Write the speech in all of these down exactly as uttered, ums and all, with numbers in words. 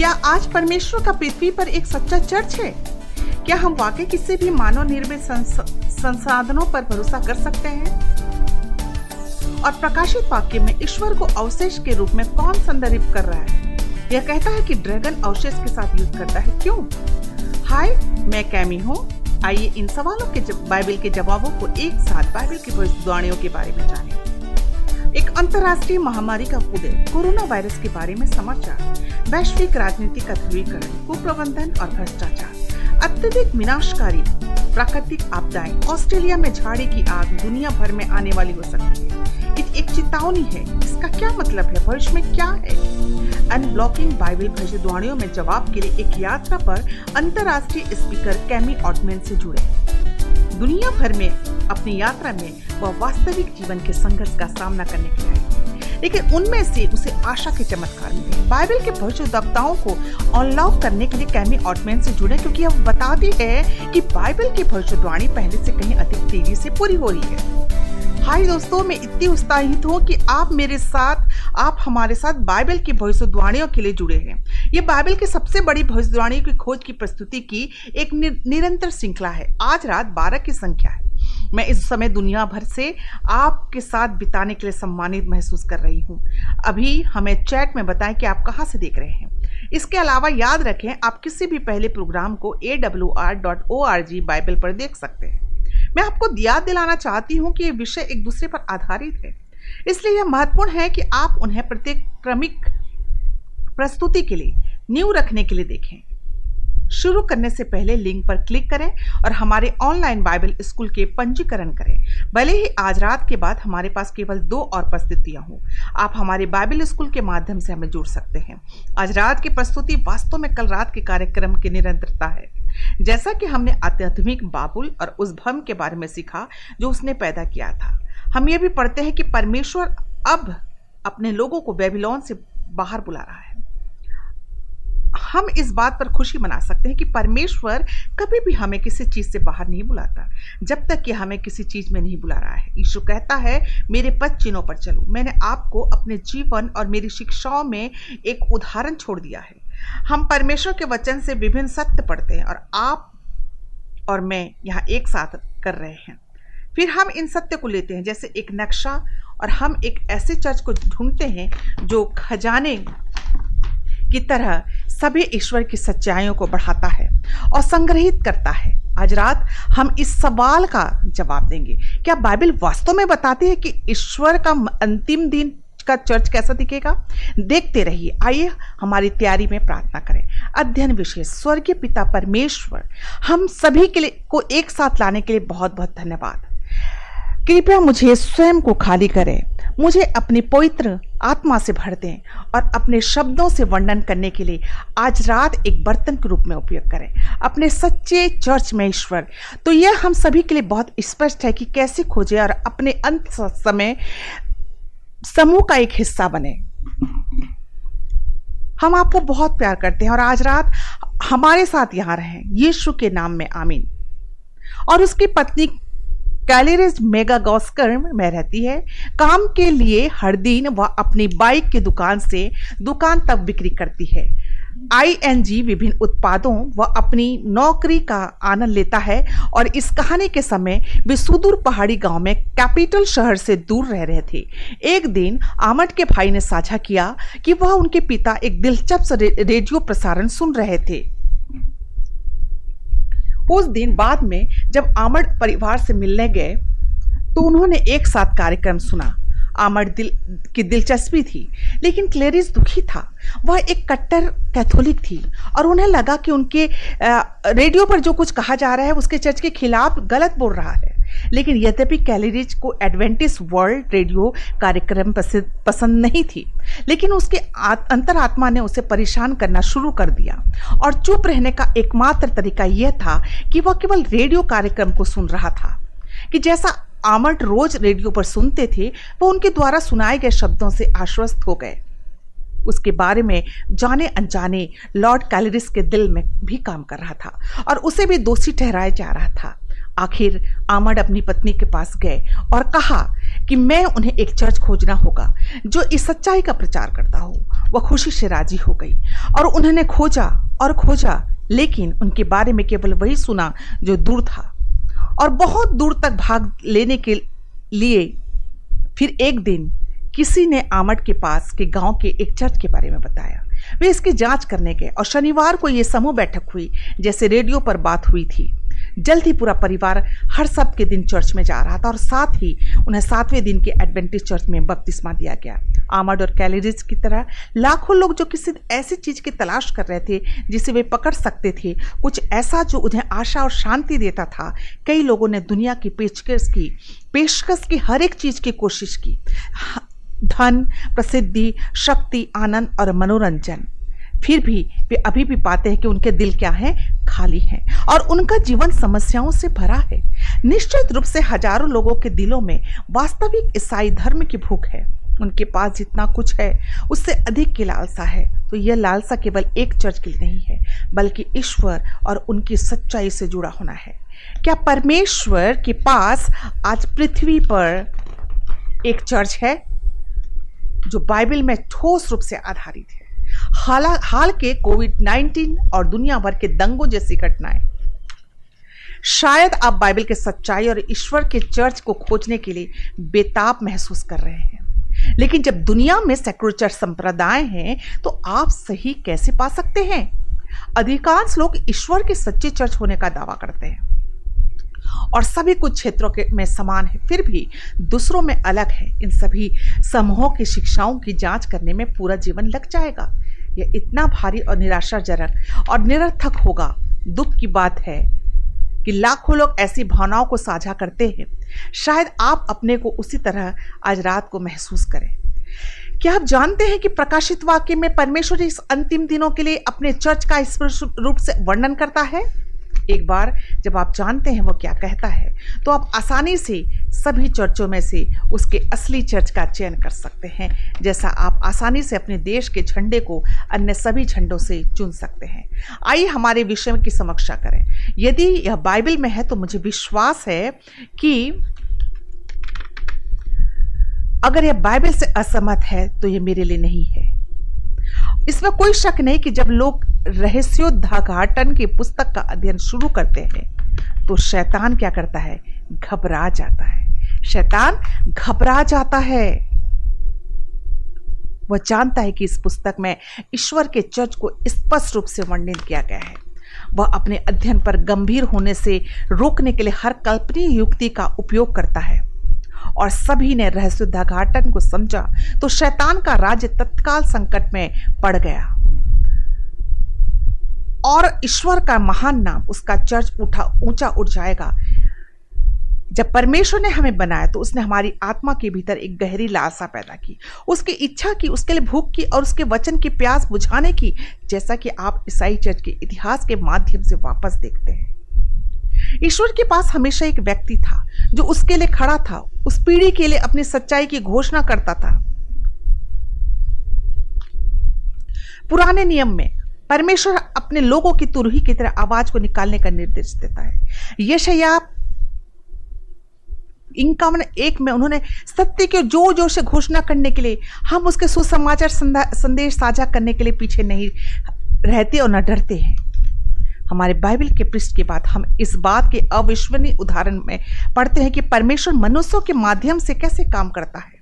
क्या आज परमेश्वर का पृथ्वी पर एक सच्चा चर्च है? क्या हम वाकई किसी भी मानव निर्मित संसाधनों पर भरोसा कर सकते हैं? और प्रकाशित वाक्य में ईश्वर को अवशेष के रूप में कौन संदर्भित कर रहा है? यह कहता है कि ड्रैगन अवशेष के साथ युद्ध करता है, क्यों? हाय, मैं कैमी हूँ। आइए इन सवालों के बाइबल के जवाबों को एक साथ बाइबल की भविष्यवाणियों के बारे में जानें। एक अंतर्राष्ट्रीय महामारी का उदय, कोरोना वायरस के बारे में समाचार, वैश्विक राजनीति का ध्रुवीकरण, कुप्रबंधन और भ्रष्टाचार, अत्यधिक विनाशकारी प्राकृतिक आपदाएं, ऑस्ट्रेलिया में झाड़ी की आग दुनिया भर में आने वाली हो सकती है। ये एक चेतावनी है। इसका क्या मतलब है? भविष्य में क्या है? अनब्लॉकिंग बाइबल भविष्यवाणियों में जवाब के लिए एक यात्रा पर अंतर्राष्ट्रीय स्पीकर कैमी ऑटमैन से जुड़े। दुनिया भर में अपनी यात्रा में वह वास्तविक जीवन के संघर्ष का सामना करने के लिए, लेकिन उनमें से उसे आशा के चमत्कार मिले। बाइबल के भविष्यवक्ताओं को अनलॉक करने के लिए कैमी ऑटमैन से जुड़े, क्योंकि यह बताती है कि बाइबल की भविष्यवाणी पहले से कहीं अधिक तेजी से पूरी हो रही है। हाय दोस्तों, मैं इतनी उत्साहित हूँ कि आप मेरे साथ आप हमारे साथ बाइबल की भविष्यवाणियों के लिए जुड़े हैं। ये बाइबल के सबसे बड़ी भविष्यवाणियों की खोज की प्रस्तुति की एक निरंतर श्रृंखला है। आज रात बारह की संख्या है। मैं इस समय दुनिया भर से आपके साथ बिताने के लिए सम्मानित महसूस कर रही हूँ। अभी हमें चैट में बताएं कि आप कहाँ से देख रहे हैं। इसके अलावा याद रखें, आप किसी भी पहले प्रोग्राम को A W R dot O R G Bible पर देख सकते हैं। मैं आपको याद दिलाना चाहती हूँ कि ये विषय एक दूसरे पर आधारित है, इसलिए यह महत्वपूर्ण है कि आप उन्हें प्रत्येक क्रमिक प्रस्तुति के लिए न्यू रखने के लिए देखें। शुरू करने से पहले लिंक पर क्लिक करें और हमारे ऑनलाइन बाइबल स्कूल के पंजीकरण करें। भले ही आज रात के बाद हमारे पास केवल दो और प्रस्तुतियां हों, आप हमारे बाइबल स्कूल के माध्यम से हमें जोड़ सकते हैं। आज रात की प्रस्तुति वास्तव में कल रात के कार्यक्रम की निरंतरता है। जैसा कि हमने आध्यात्मिक बाबुल और उस भ्रम के बारे में सीखा जो उसने पैदा किया था, हम ये भी पढ़ते हैं कि परमेश्वर अब अपने लोगों को बेबीलोन से बाहर बुला रहा है। हम इस बात पर खुशी मना सकते हैं कि परमेश्वर कभी भी हमें किसी चीज़ से बाहर नहीं बुलाता जब तक कि हमें किसी चीज़ में नहीं बुला रहा है। यीशु कहता है, मेरे पद चिन्हों पर चलो। मैंने आपको अपने जीवन और मेरी शिक्षाओं में एक उदाहरण छोड़ दिया है। हम परमेश्वर के वचन से विभिन्न सत्य पढ़ते हैं और आप और मैं यहाँ एक साथ कर रहे हैं। फिर हम इन सत्य को लेते हैं जैसे एक नक्शा, और हम एक ऐसे चर्च को ढूंढते हैं जो खजाने की तरह सभी ईश्वर की सच्चाइयों को बढ़ाता है और संग्रहित करता है। आज रात हम इस सवाल का जवाब देंगे, क्या बाइबल वास्तव में बताती है कि ईश्वर का अंतिम दिन का चर्च कैसा दिखेगा? देखते रहिए। आइए हमारी तैयारी में प्रार्थना करें। अध्ययन विशेष स्वर्गीय पिता परमेश्वर, हम सभी के लिए को एक साथ लाने के लिए बहुत बहुत धन्यवाद। कृपया मुझे स्वयं को खाली करें, मुझे अपनी पवित्र आत्मा से भर दें और अपने शब्दों से वर्णन करने के लिए आज रात एक बर्तन के रूप में उपयोग करें अपने सच्चे चर्च में। ईश्वर, तो यह हम सभी के लिए बहुत स्पष्ट है कि कैसे खोजें और अपने अंत समय समूह का एक हिस्सा बने। हम आपको बहुत प्यार करते हैं और आज रात हमारे साथ यहाँ रहें, यीशु के नाम में, आमीन। और उसकी पत्नी कैलेरिस मेगा गॉस्कर में रहती है। काम के लिए हर दिन वह अपनी बाइक की दुकान से दुकान तक बिक्री करती है। आई एन जी विभिन्न उत्पादों व अपनी नौकरी का आनंद लेता है और इस कहानी के समय वे सुदूर पहाड़ी गांव में कैपिटल शहर से दूर रह रहे थे। एक दिन आमट के भाई ने साझा किया कि वह उनके पिता एक दिलचस्प रे, रेडियो प्रसारण सुन रहे थे। उस दिन बाद में जब आमट परिवार से मिलने गए तो उन्होंने एक साथ कार्यक्रम सुना। आमट दिल की दिलचस्पी थी, लेकिन क्लेरिस दुखी था। वह एक कट्टर कैथोलिक थी और उन्हें लगा कि उनके रेडियो पर जो कुछ कहा जा रहा है उसके चर्च के खिलाफ गलत बोल रहा है। लेकिन यद्यपि कैलेरिज को एडवेंटिस्ट वर्ल्ड रेडियो कार्यक्रम पसंद नहीं थी, लेकिन उसके अंतरात्मा ने उसे परेशान करना शुरू कर दिया और चुप रहने का एकमात्र तरीका यह था कि वह केवल रेडियो कार्यक्रम को सुन रहा था। कि जैसा आमट रोज रेडियो पर सुनते थे, वो उनके द्वारा सुनाए गए शब्दों से आश्वस्त हो गए। उसके बारे में जाने अनजाने लॉर्ड कैलेरिस के दिल में भी काम कर रहा था और उसे भी दोषी ठहराया जा रहा था। आखिर आमट अपनी पत्नी के पास गए और कहा कि मैं उन्हें एक चर्च खोजना होगा जो इस सच्चाई का प्रचार करता हो। वह खुशी से राजी हो गई और उन्होंने खोजा और खोजा, लेकिन उनके बारे में केवल वही सुना जो दूर था, और बहुत दूर तक भाग लेने के लिए। फिर एक दिन किसी ने आमट के पास के गांव के एक चर्च के बारे में बताया। वे इसकी जांच करने गए और शनिवार को ये समूह बैठक हुई जैसे रेडियो पर बात हुई थी। जल्द ही पूरा परिवार हर सप्ताह के दिन चर्च में जा रहा था और साथ ही उन्हें सातवें दिन के एडवेंटिस्ट चर्च में बपतिस्मा दिया गया। आमड और कैलरीज की तरह लाखों लोग जो किसी ऐसी चीज़ की तलाश कर रहे थे जिसे वे पकड़ सकते थे, कुछ ऐसा जो उन्हें आशा और शांति देता था। कई लोगों ने दुनिया की पेशकश की पेशकश की हर एक चीज़ की कोशिश की, धन, प्रसिद्धि, शक्ति, आनंद और मनोरंजन। फिर भी वे अभी भी पाते हैं कि उनके दिल क्या है, खाली है, और उनका जीवन समस्याओं से भरा है। निश्चित रूप से हजारों लोगों के दिलों में वास्तविक ईसाई धर्म की भूख है। उनके पास जितना कुछ है उससे अधिक की लालसा है। तो यह लालसा केवल एक चर्च के लिए नहीं है, बल्कि ईश्वर और उनकी सच्चाई से जुड़ा होना है। क्या परमेश्वर के पास आज पृथ्वी पर एक चर्च है जो बाइबल में ठोस रूप से आधारित है? हाल हाल के कोविड उन्नीस और दुनिया भर के दंगों जैसी घटनाएं। शायद आप बाइबल के सच्चाई और ईश्वर के चर्च को खोजने के लिए बेताब महसूस कर रहे हैं, लेकिन जब दुनिया में सैकड़ों चर्च संप्रदाय हैं तो आप सही कैसे पा सकते हैं? अधिकांश लोग ईश्वर के सच्चे चर्च होने का दावा करते हैं और सभी कुछ क्षेत्रों के में समान है, फिर भी दूसरों में अलग है। इन सभी समूहों की शिक्षाओं की जांच करने में पूरा जीवन लग जाएगा। यह इतना भारी और निराशाजनक और निरर्थक होगा। दुख की बात है कि लाखों लोग ऐसी भावनाओं को साझा करते हैं। शायद आप अपने को उसी तरह आज रात को महसूस करें। क्या आप जानते हैं कि प्रकाशित वाक्य में परमेश्वर इस अंतिम दिनों के लिए अपने चर्च का स्पष्ट रूप से वर्णन करता है? एक बार जब आप जानते हैं वो क्या कहता है, तो आप आसानी से सभी चर्चों में से उसके असली चर्च का चयन कर सकते हैं, जैसा आप आसानी से अपने देश के झंडे को अन्य सभी झंडों से चुन सकते हैं। आइए हमारे विषय की समीक्षा करें। यदि यह बाइबल में है तो मुझे विश्वास है कि अगर यह बाइबल से असहमत है तो यह मेरे लिए नहीं है। इसमें कोई शक नहीं कि जब लोग रहस्योद्घाटन की पुस्तक का अध्ययन शुरू करते हैं तो शैतान क्या करता है? घबरा जाता है। शैतान घबरा जाता है। वह जानता है कि इस पुस्तक में ईश्वर के चर्च को स्पष्ट रूप से वर्णित किया गया है। वह अपने अध्ययन पर गंभीर होने से रोकने के लिए हर कल्पनीय युक्ति का उपयोग करता है। और सभी ने रहस्योद्घाटन को समझा तो शैतान का राज्य तत्काल संकट में पड़ गया और ईश्वर का महान नाम, उसका चर्च उठा ऊंचा उठ जाएगा। जब परमेश्वर ने हमें बनाया तो उसने हमारी आत्मा के भीतर एक गहरी लालसा पैदा की, उसकी इच्छा की, उसके लिए भूख की और उसके वचन की प्यास बुझाने की, जैसा कि आप ईसाई चर्च के इतिहास के माध्यम से वापस देखते हैं। ईश्वर के पास हमेशा एक व्यक्ति था जो उसके लिए खड़ा था, उस पीढ़ी के लिए अपनी सच्चाई की घोषणा करता था। पुराने नियम में परमेश्वर अपने लोगों की तुरही की तरह आवाज को निकालने का निर्देश देता है। यशायाह इक्यावन एक में उन्होंने सत्य के जोर जोर से घोषणा करने के लिए, हम उसके सुसमाचार संदेश साझा करने के लिए पीछे नहीं रहते और न डरते हैं। हमारे बाइबल के पृष्ठ के बाद हम इस बात के अविश्वसनीय उदाहरण में पढ़ते हैं कि परमेश्वर मनुष्यों के माध्यम से कैसे काम करता है।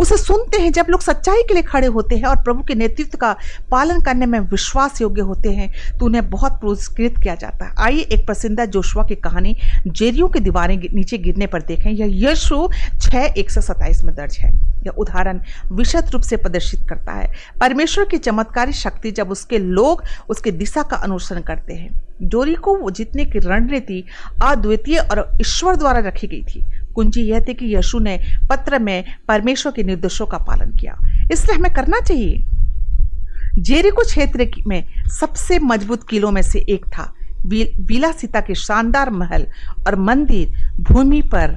उसे सुनते हैं जब लोग सच्चाई के लिए खड़े होते हैं और प्रभु के नेतृत्व का पालन करने में विश्वास योग्य होते हैं तो उन्हें बहुत पुरस्कृत किया जाता है। आइए एक प्रसिद्ध जोशुआ की कहानी जेरियो की दीवारें नीचे गिरने पर देखें। यह यशो छः एक सौ सत्ताईस में दर्ज है। यह उदाहरण विशद रूप से प्रदर्शित करता है परमेश्वर की चमत्कारी शक्ति जब उसके लोग उसके दिशा का अनुसरण करते हैं। जोरिको को जीतने की रणनीति अद्वितीय और ईश्वर द्वारा रखी गई थी। कुंजी यह थी कि यीशु ने पत्र में परमेश्वर के निर्देशों का पालन किया, इसलिए हमें करना चाहिए। जेरिको क्षेत्र में सबसे मजबूत किलों में से एक था। बीला सीता के शानदार महल और मंदिर भूमि पर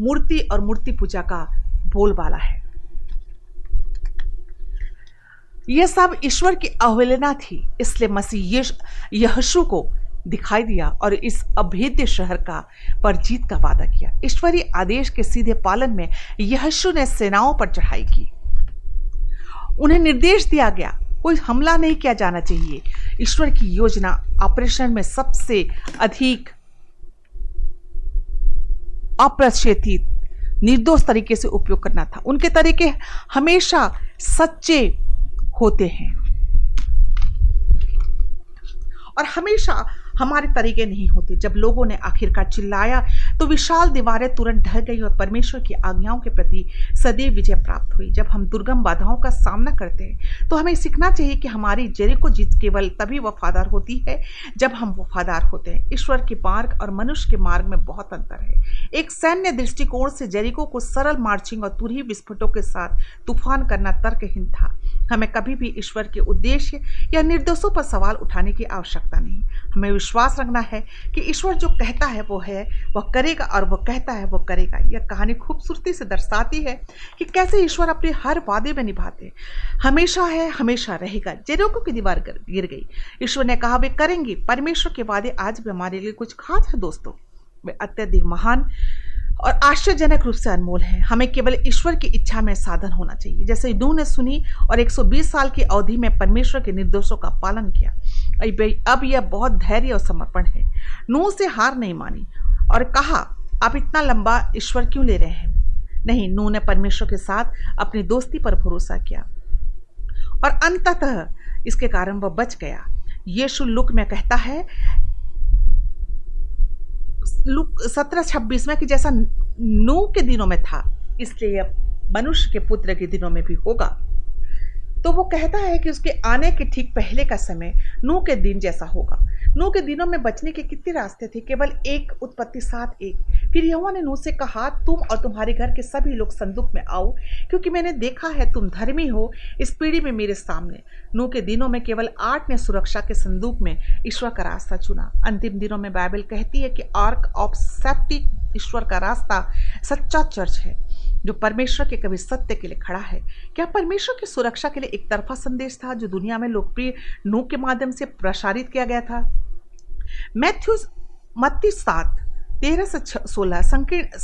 मूर्ति और मूर्ति पूजा का बोलबाला है। यह सब ईश्वर की अवहेलना थी, इसलिए मसीह यीशु को दिखाई दिया और इस अभेद्य शहर का पर जीत का वादा किया। ईश्वरीय आदेश के सीधे पालन में यहोशू ने सेनाओं पर चढ़ाई की। उन्हें निर्देश दिया गया कोई हमला नहीं किया जाना चाहिए। ईश्वर की योजना ऑपरेशन में सबसे अधिक अप्रत्याशित निर्दोष तरीके से उपयोग करना था। उनके तरीके हमेशा सच्चे होते हैं और हमेशा हमारे तरीके नहीं होते। जब लोगों ने आखिरकार चिल्लाया तो विशाल दीवारें तुरंत ढह गई और परमेश्वर की आज्ञाओं के प्रति सदैव विजय प्राप्त हुई। जब हम दुर्गम बाधाओं का सामना करते हैं तो हमें सीखना चाहिए कि हमारी जेरिको जीत केवल तभी वफादार होती है जब हम वफादार होते हैं। ईश्वर के मार्ग और मनुष्य के मार्ग में बहुत अंतर है। एक सैन्य दृष्टिकोण से जेरिको को सरल मार्चिंग और तुरही विस्फोटों के साथ तूफान करना तर्कहीन था। हमें कभी भी ईश्वर के उद्देश्य या निर्देशों पर सवाल उठाने की आवश्यकता नहीं। हमें विश्वास रखना है कि ईश्वर जो कहता है वो है, वह करेगा और वह कहता है वो करेगा। यह कहानी खूबसूरती से दर्शाती है कि कैसे ईश्वर अपने हर वादे में निभाते हैं। हमेशा है, हमेशा रहेगा। जेरिको की दीवार गिर गई। ईश्वर ने कहा वे करेंगे। परमेश्वर के वादे आज भी हमारे लिए कुछ खास है दोस्तों। वे अत्यधिक महान और आश्चर्यजनक रूप से अनमोल है। हमें केवल ईश्वर की इच्छा में साधन होना चाहिए। जैसे नूह ने सुनी और एक सौ बीस साल की अवधि में परमेश्वर के निर्देशों का पालन किया, अब यह बहुत धैर्य और समर्पण है। नूह से हार नहीं मानी और कहा आप इतना लंबा ईश्वर क्यों ले रहे हैं? नहीं, नूह ने परमेश्वर के साथ अपनी दोस्ती पर भरोसा किया और अंततः इसके कारण वह बच गया। यीशु लूक में कहता है लूक सत्रह छब्बीस में कि जैसा नूह के दिनों में था इसलिए मनुष्य के पुत्र के दिनों में भी होगा। तो वो कहता है कि उसके आने के ठीक पहले का समय नूह के दिन जैसा होगा। नूह के दिनों में बचने के कितने रास्ते थे, केवल एक। उत्पत्ति सात एक। फिर यहोवा ने नूह से कहा तुम और तुम्हारे घर के सभी लोग संदूक में आओ क्योंकि मैंने देखा है तुम धर्मी हो इस पीढ़ी में मेरे सामने। नूह के दिनों में केवल आठ ने सुरक्षा के संदूक में ईश्वर का रास्ता चुना। अंतिम दिनों में बाइबल कहती है कि आर्क ऑफ सेफ्टी ईश्वर का रास्ता सच्चा चर्च है जो परमेश्वर के कभी सत्य के लिए खड़ा है। क्या परमेश्वर की सुरक्षा के लिए एक तरफा संदेश था जो दुनिया में लोकप्रिय नूह के माध्यम से प्रसारित किया गया था? मैथ्यूस मत्ती सात तेरह से सोलह संकीर्ण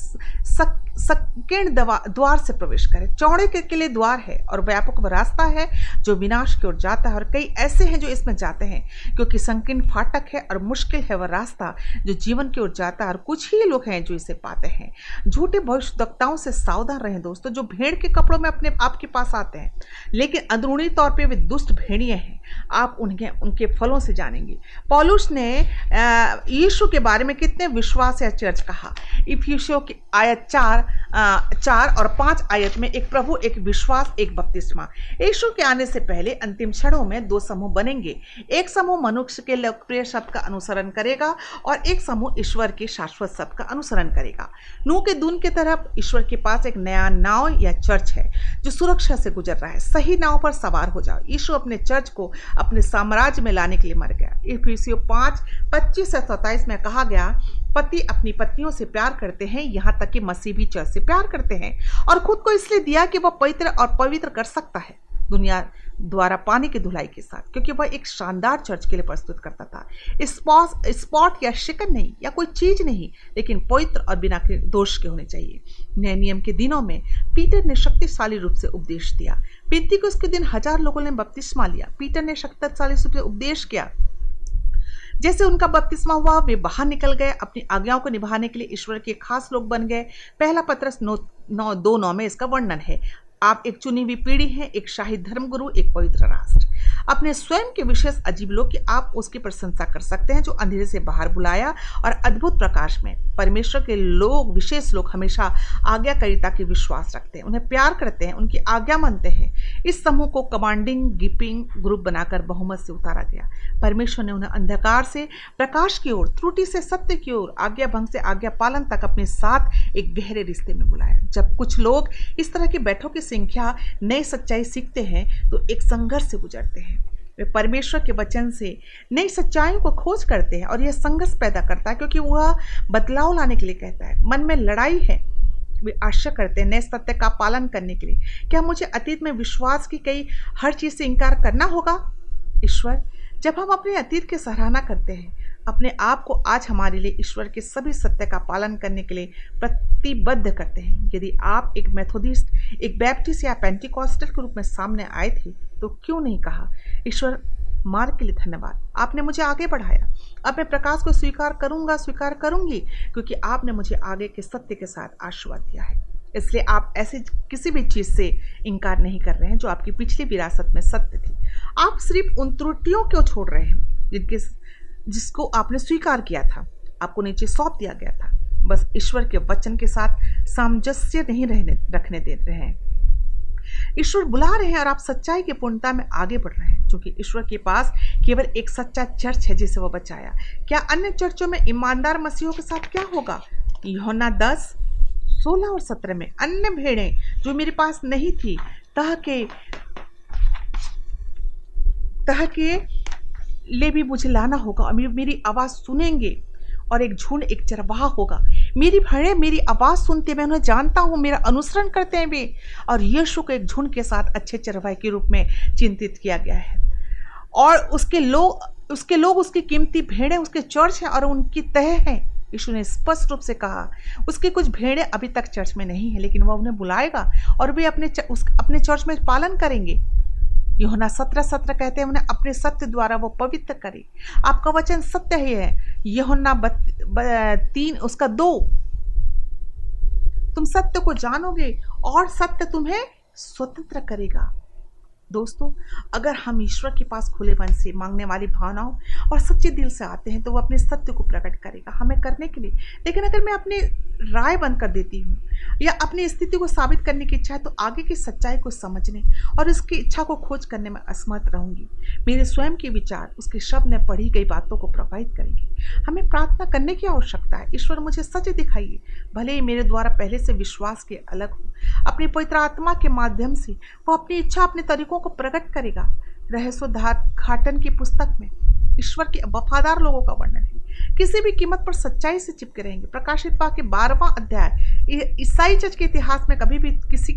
संकीर्ण द्वार से प्रवेश करें। चौड़े के लिए द्वार है और व्यापक रास्ता है जो विनाश की ओर जाता है और कई ऐसे हैं जो इसमें जाते हैं क्योंकि संकीर्ण फाटक है और मुश्किल है वह रास्ता जो जीवन की ओर जाता है और कुछ ही लोग हैं जो इसे पाते हैं। झूठे भविष्यद्वक्ताओं से सावधान रहें दोस्तों जो भेड़ के कपड़ों में अपने आप के पास आते हैं लेकिन अंदरूनी तौर पर वे दुष्ट भेड़िए हैं। आप उन्हें उनके फलों से जानेंगे। पौलुस ने यीशु के बारे में कितने विश्वास चर्च कहा। इफिसियों की आयत चार आ, चार और पांच आयत में एक प्रभु, एक विश्वास, एक बपतिस्मा। यीशु के आने से पहले अंतिम क्षणों में दो समूह बनेंगे। एक समूह मनुष्य के लोकप्रिय शब्द का अनुसरण करेगा और एक समूह ईश्वर के शाश्वत शब्द का अनुसरण करेगा। नूह के दून की तरफ ईश्वर के पास एक नया नाव या चर्च है जो सुरक्षा से गुजर रहा है। सही नाव पर सवार हो जाओ। यीशु अपने चर्च को अपने साम्राज्य में लाने के लिए मर गया। इफिसियों पांच पच्चीस से सत्ताईस में कहा गया पति अपनी पत्नियों से प्यार करते हैं यहाँ तक कि मसीह भी चर्च से प्यार करते हैं और खुद को इसलिए दिया कि वह पवित्र और पवित्र कर सकता है दुनिया द्वारा पानी की धुलाई के साथ क्योंकि वह एक शानदार चर्च के लिए प्रस्तुत करता था। स्पॉट स्पॉट या शिकन नहीं या कोई चीज़ नहीं लेकिन पवित्र और बिना दोष के होने चाहिए। नए नियम के दिनों में पीटर ने शक्तिशाली रूप से उपदेश दिया। पेंतीकोस्त के दिन हजार लोगों ने बपतिस्मा लिया। पीटर ने शक्तिशाली रूप से उपदेश किया। जैसे उनका बपतिस्मा हुआ वे बाहर निकल गए, अपनी आज्ञाओं को निभाने के लिए ईश्वर के खास लोग बन गए। पहला पत्रस नौ नौ दो नौ में इसका वर्णन है। आप एक चुनी हुई पीढ़ी हैं, एक शाही धर्मगुरु, एक पवित्र राष्ट्र, अपने स्वयं के विशेष अजीब लोग कि आप उसकी प्रशंसा कर सकते हैं जो अंधेरे से बाहर बुलाया और अद्भुत प्रकाश में। परमेश्वर के लोग विशेष लोग हमेशा आज्ञाकारिता के विश्वास रखते हैं, उन्हें प्यार करते हैं, उनकी आज्ञा मानते हैं। इस समूह को कमांडिंग गिपिंग ग्रुप बनाकर बहुमत से उतारा गया। परमेश्वर ने उन्हें अंधकार से प्रकाश की ओर, त्रुटि से सत्य की ओर, आज्ञा भंग से आज्ञा पालन तक अपने साथ एक गहरे रिश्ते में बुलाया। जब कुछ लोग इस तरह की बैठकों की संख्या नई सच्चाई सीखते हैं तो एक संघर्ष से गुजरते हैं। वे परमेश्वर के वचन से नई सच्चाइयों को खोज करते हैं और यह संघर्ष पैदा करता है क्योंकि वह बदलाव लाने के लिए कहता है। मन में लड़ाई है। वे आशा करते हैं नए सत्य का पालन करने के लिए। क्या मुझे अतीत में विश्वास की कई हर चीज़ से इनकार करना होगा? ईश्वर, जब हम अपने अतीत की सराहना करते हैं अपने आप को आज हमारे लिए ईश्वर के सभी सत्य का पालन करने के लिए प्रतिबद्ध करते हैं। यदि आप एक मेथोडिस्ट, एक बैप्टिस्ट या पेंटिकॉस्टल के रूप में सामने आए थे तो क्यों नहीं कहा, ईश्वर मार्ग के लिए धन्यवाद, आपने मुझे आगे बढ़ाया, अब मैं प्रकाश को स्वीकार करूंगा, स्वीकार करूंगी, क्योंकि आपने मुझे आगे के सत्य के साथ आशीर्वाद दिया है। इसलिए आप ऐसे किसी भी चीज़ से इनकार नहीं कर रहे हैं जो आपकी पिछली विरासत में सत्य थी। आप सिर्फ उन त्रुटियों को छोड़ रहे हैं जिनके जिसको आपने स्वीकार किया था, आपको नीचे सौंप दिया गया था। बस ईश्वर के वचन के साथ सामंजस्य नहीं रहने रखने दे रहे हैं। ईश्वर बुला रहे हैं और आप सच्चाई की पूर्णता में आगे बढ़ रहे हैं, क्योंकि ईश्वर के पास केवल एक सच्चा चर्च है जिसे वह बचाया। क्या अन्य चर्चों में ईमानदार मसीहों के साथ क्या होगा? यूहन्ना दस सोलह और सत्रह में अन्य भेड़ें जो मेरे पास नहीं थी, तह के तह के ले भी मुझे लाना होगा और मेरी आवाज़ सुनेंगे और एक झुंड एक चरवाहा होगा। मेरी भेड़ें मेरी आवाज़ सुनते, मैं उन्हें जानता हूँ, मेरा अनुसरण करते हैं वे। और यीशु को एक झुंड के साथ अच्छे चरवाहे के रूप में चिंतित किया गया है और उसके लोग उसके लोग उसकी कीमती भेड़ें उसके चर्च हैं और उनकी तह हैं। यीशु ने स्पष्ट रूप से कहा उसके कुछ भेड़ें अभी तक चर्च में नहीं है, लेकिन वह उन्हें बुलाएगा और वे अपने उस अपने चर्च में पालन करेंगे। यूहन्ना सत्रह सत्रह कहते हैं उन्हें अपने सत्य द्वारा वो पवित्र करे, आपका वचन सत्य ही है। यूहन्ना तीन उसका दो, तुम सत्य को जानोगे और सत्य तुम्हें स्वतंत्र करेगा। दोस्तों, अगर हम ईश्वर के पास खुले मन से मांगने वाली भावनाओं और सच्चे दिल से आते हैं तो वो अपने सत्य को प्रकट करेगा हमें करने के लिए। लेकिन अगर मैं अपने राय बंद कर देती हूँ या अपनी स्थिति को साबित करने की इच्छा है तो आगे की सच्चाई को समझने और उसकी इच्छा को खोज करने में असमर्थ रहूँगी। मेरे स्वयं के विचार उसके शब्द में पढ़ी गई बातों को प्रभावित करेंगे। हमें प्रार्थना करने की आवश्यकता है, ईश्वर मुझे सच दिखाइए, भले ही मेरे द्वारा पहले से विश्वास के अलग हो। अपनी पवित्र आत्मा के माध्यम से वो अपनी इच्छा अपने तरीकों को प्रकट करेगा। रहस्योद्घाटन की पुस्तक में ईश्वर के वफादार लोगों का वर्णन है, किसी भी कीमत पर सच्चाई से चिपके रहेंगे। प्रकाशित वाक्य के बारहवां अध्याय ईसाई चर्च के इतिहास में कभी भी किसी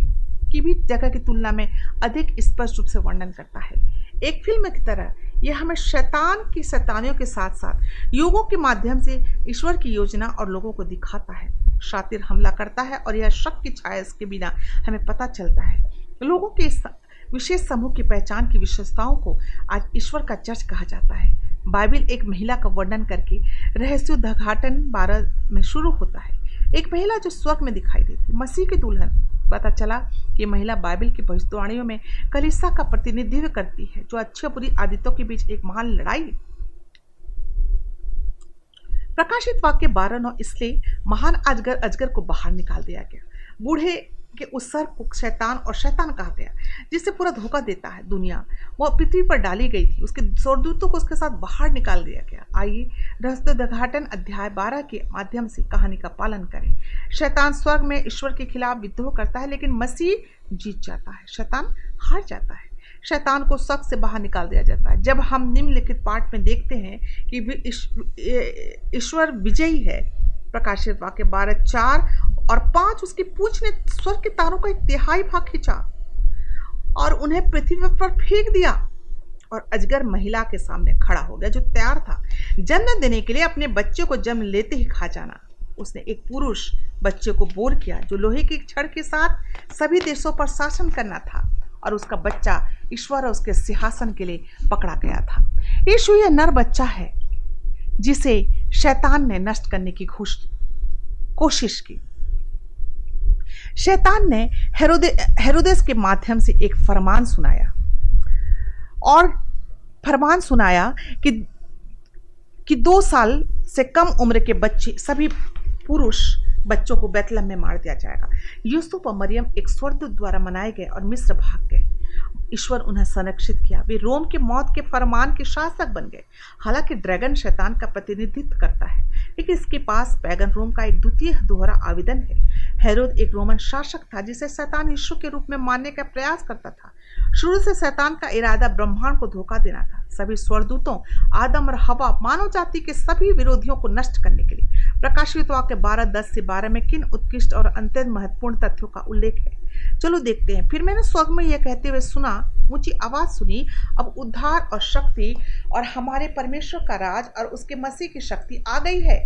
की भी जगह की तुलना में अधिक स्पष्ट रूप से वर्णन करता है। एक फिल्म की तरह यह हमें शैतान की शैतानियों के साथ साथ युगों के माध्यम से ईश्वर की योजना और लोगों को दिखाता है। शातिर हमला करता है और यह शक की छाया इसके बिना हमें पता चलता है। लोगों के इस विशेष समूह की पहचान की विशेषताओं को आज ईश्वर का चर्च कहा जाता है। बाइबिल एक महिला का वर्णन करके रहस्योद्घाटन बारह में शुरू होता है। एक महिला जो स्वर्ग में दिखाई देती, मसीह की दुल्हन। पता चला कि महिला बाइबिल की भविष्यवाणियों में कलीसिया का प्रतिनिधित्व करती है, जो अच्छी और बुरी आदतों के बीच एक महान लड़ाई है। प्रकाशित वाक्य बारह नौ, इसलिए महान अजगर अजगर को बाहर निकाल दिया गया, बूढ़े के उस सर को शैतान और शैतान कहा गया जिससे पूरा धोखा देता है। दुनिया वह पृथ्वी पर डाली गई थी, उसके स्वर्गदूतों को उसके साथ बाहर निकाल दिया गया। आइए रहस्योद्घाटन अध्याय बारह के माध्यम से कहानी का पालन करें। शैतान स्वर्ग में ईश्वर के खिलाफ विद्रोह करता है, लेकिन मसीह जीत जाता है, शैतान हार जाता है, शैतान को शक से बाहर निकाल दिया जाता है। जब हम निम्नलिखित पाठ में देखते हैं कि ईश्वर विजयी है, प्रकाशित वाक्य बारह चार और पाँच, उसकी पूंछ ने स्वर्ग के तारों का एक तिहाई भाग खींचा और उन्हें पृथ्वी पर फेंक दिया और अजगर महिला के सामने खड़ा हो गया जो तैयार था जन्म देने के लिए। अपने बच्चे को जन्म लेते ही खा जाना। उसने एक पुरुष बच्चे को बोर किया जो लोहे की छड़ के साथ सभी देशों पर शासन करना था, और उसका बच्चा ईश्वर और उसके सिंहासन के लिए पकड़ा गया था। यीशु यह नर बच्चा है जिसे शैतान ने नष्ट करने की कोशिश की। शैतान ने हेरोदे, हेरोदेस के माध्यम से एक फरमान सुनाया और फरमान सुनाया कि कि दो साल से कम उम्र के बच्चे सभी पुरुष बच्चों को बैतलहम में मार दिया जाएगा। यूसुफ और मरियम एक स्वर्गदूत द्वारा मनाए गए और मिस्र भाग गए। ईश्वर उन्हें संरक्षित किया, वे रोम के मौत के फरमान के शासक बन गए। हालांकि ड्रैगन शैतान का प्रतिनिधित्व करता है, लेकिन इसके पास पैगन रोम का एक द्वितीय दोहरा आवेदन है। हेरोद एक रोमन शासक था जिसे शैतान यीशु के रूप में मानने का प्रयास करता था। शुरू से शैतान का इरादा ब्रह्मांड को धोखा देना था। सभी स्वर्गदूतों, आदम और हवा, मानव जाति के सभी विरोधियों को नष्ट करने के लिए। प्रकाशित वाक्य बारह दस से बारह में किन उत्कृष्ट और अत्यंत महत्वपूर्ण तथ्यों का उल्लेख है चलो देखते हैं। फिर मैंने स्वर्ग में यह कहते हुए सुना, ऊंची आवाज सुनी, अब उद्धार और शक्ति और हमारे परमेश्वर का राज और उसके मसीह की शक्ति आ गई है।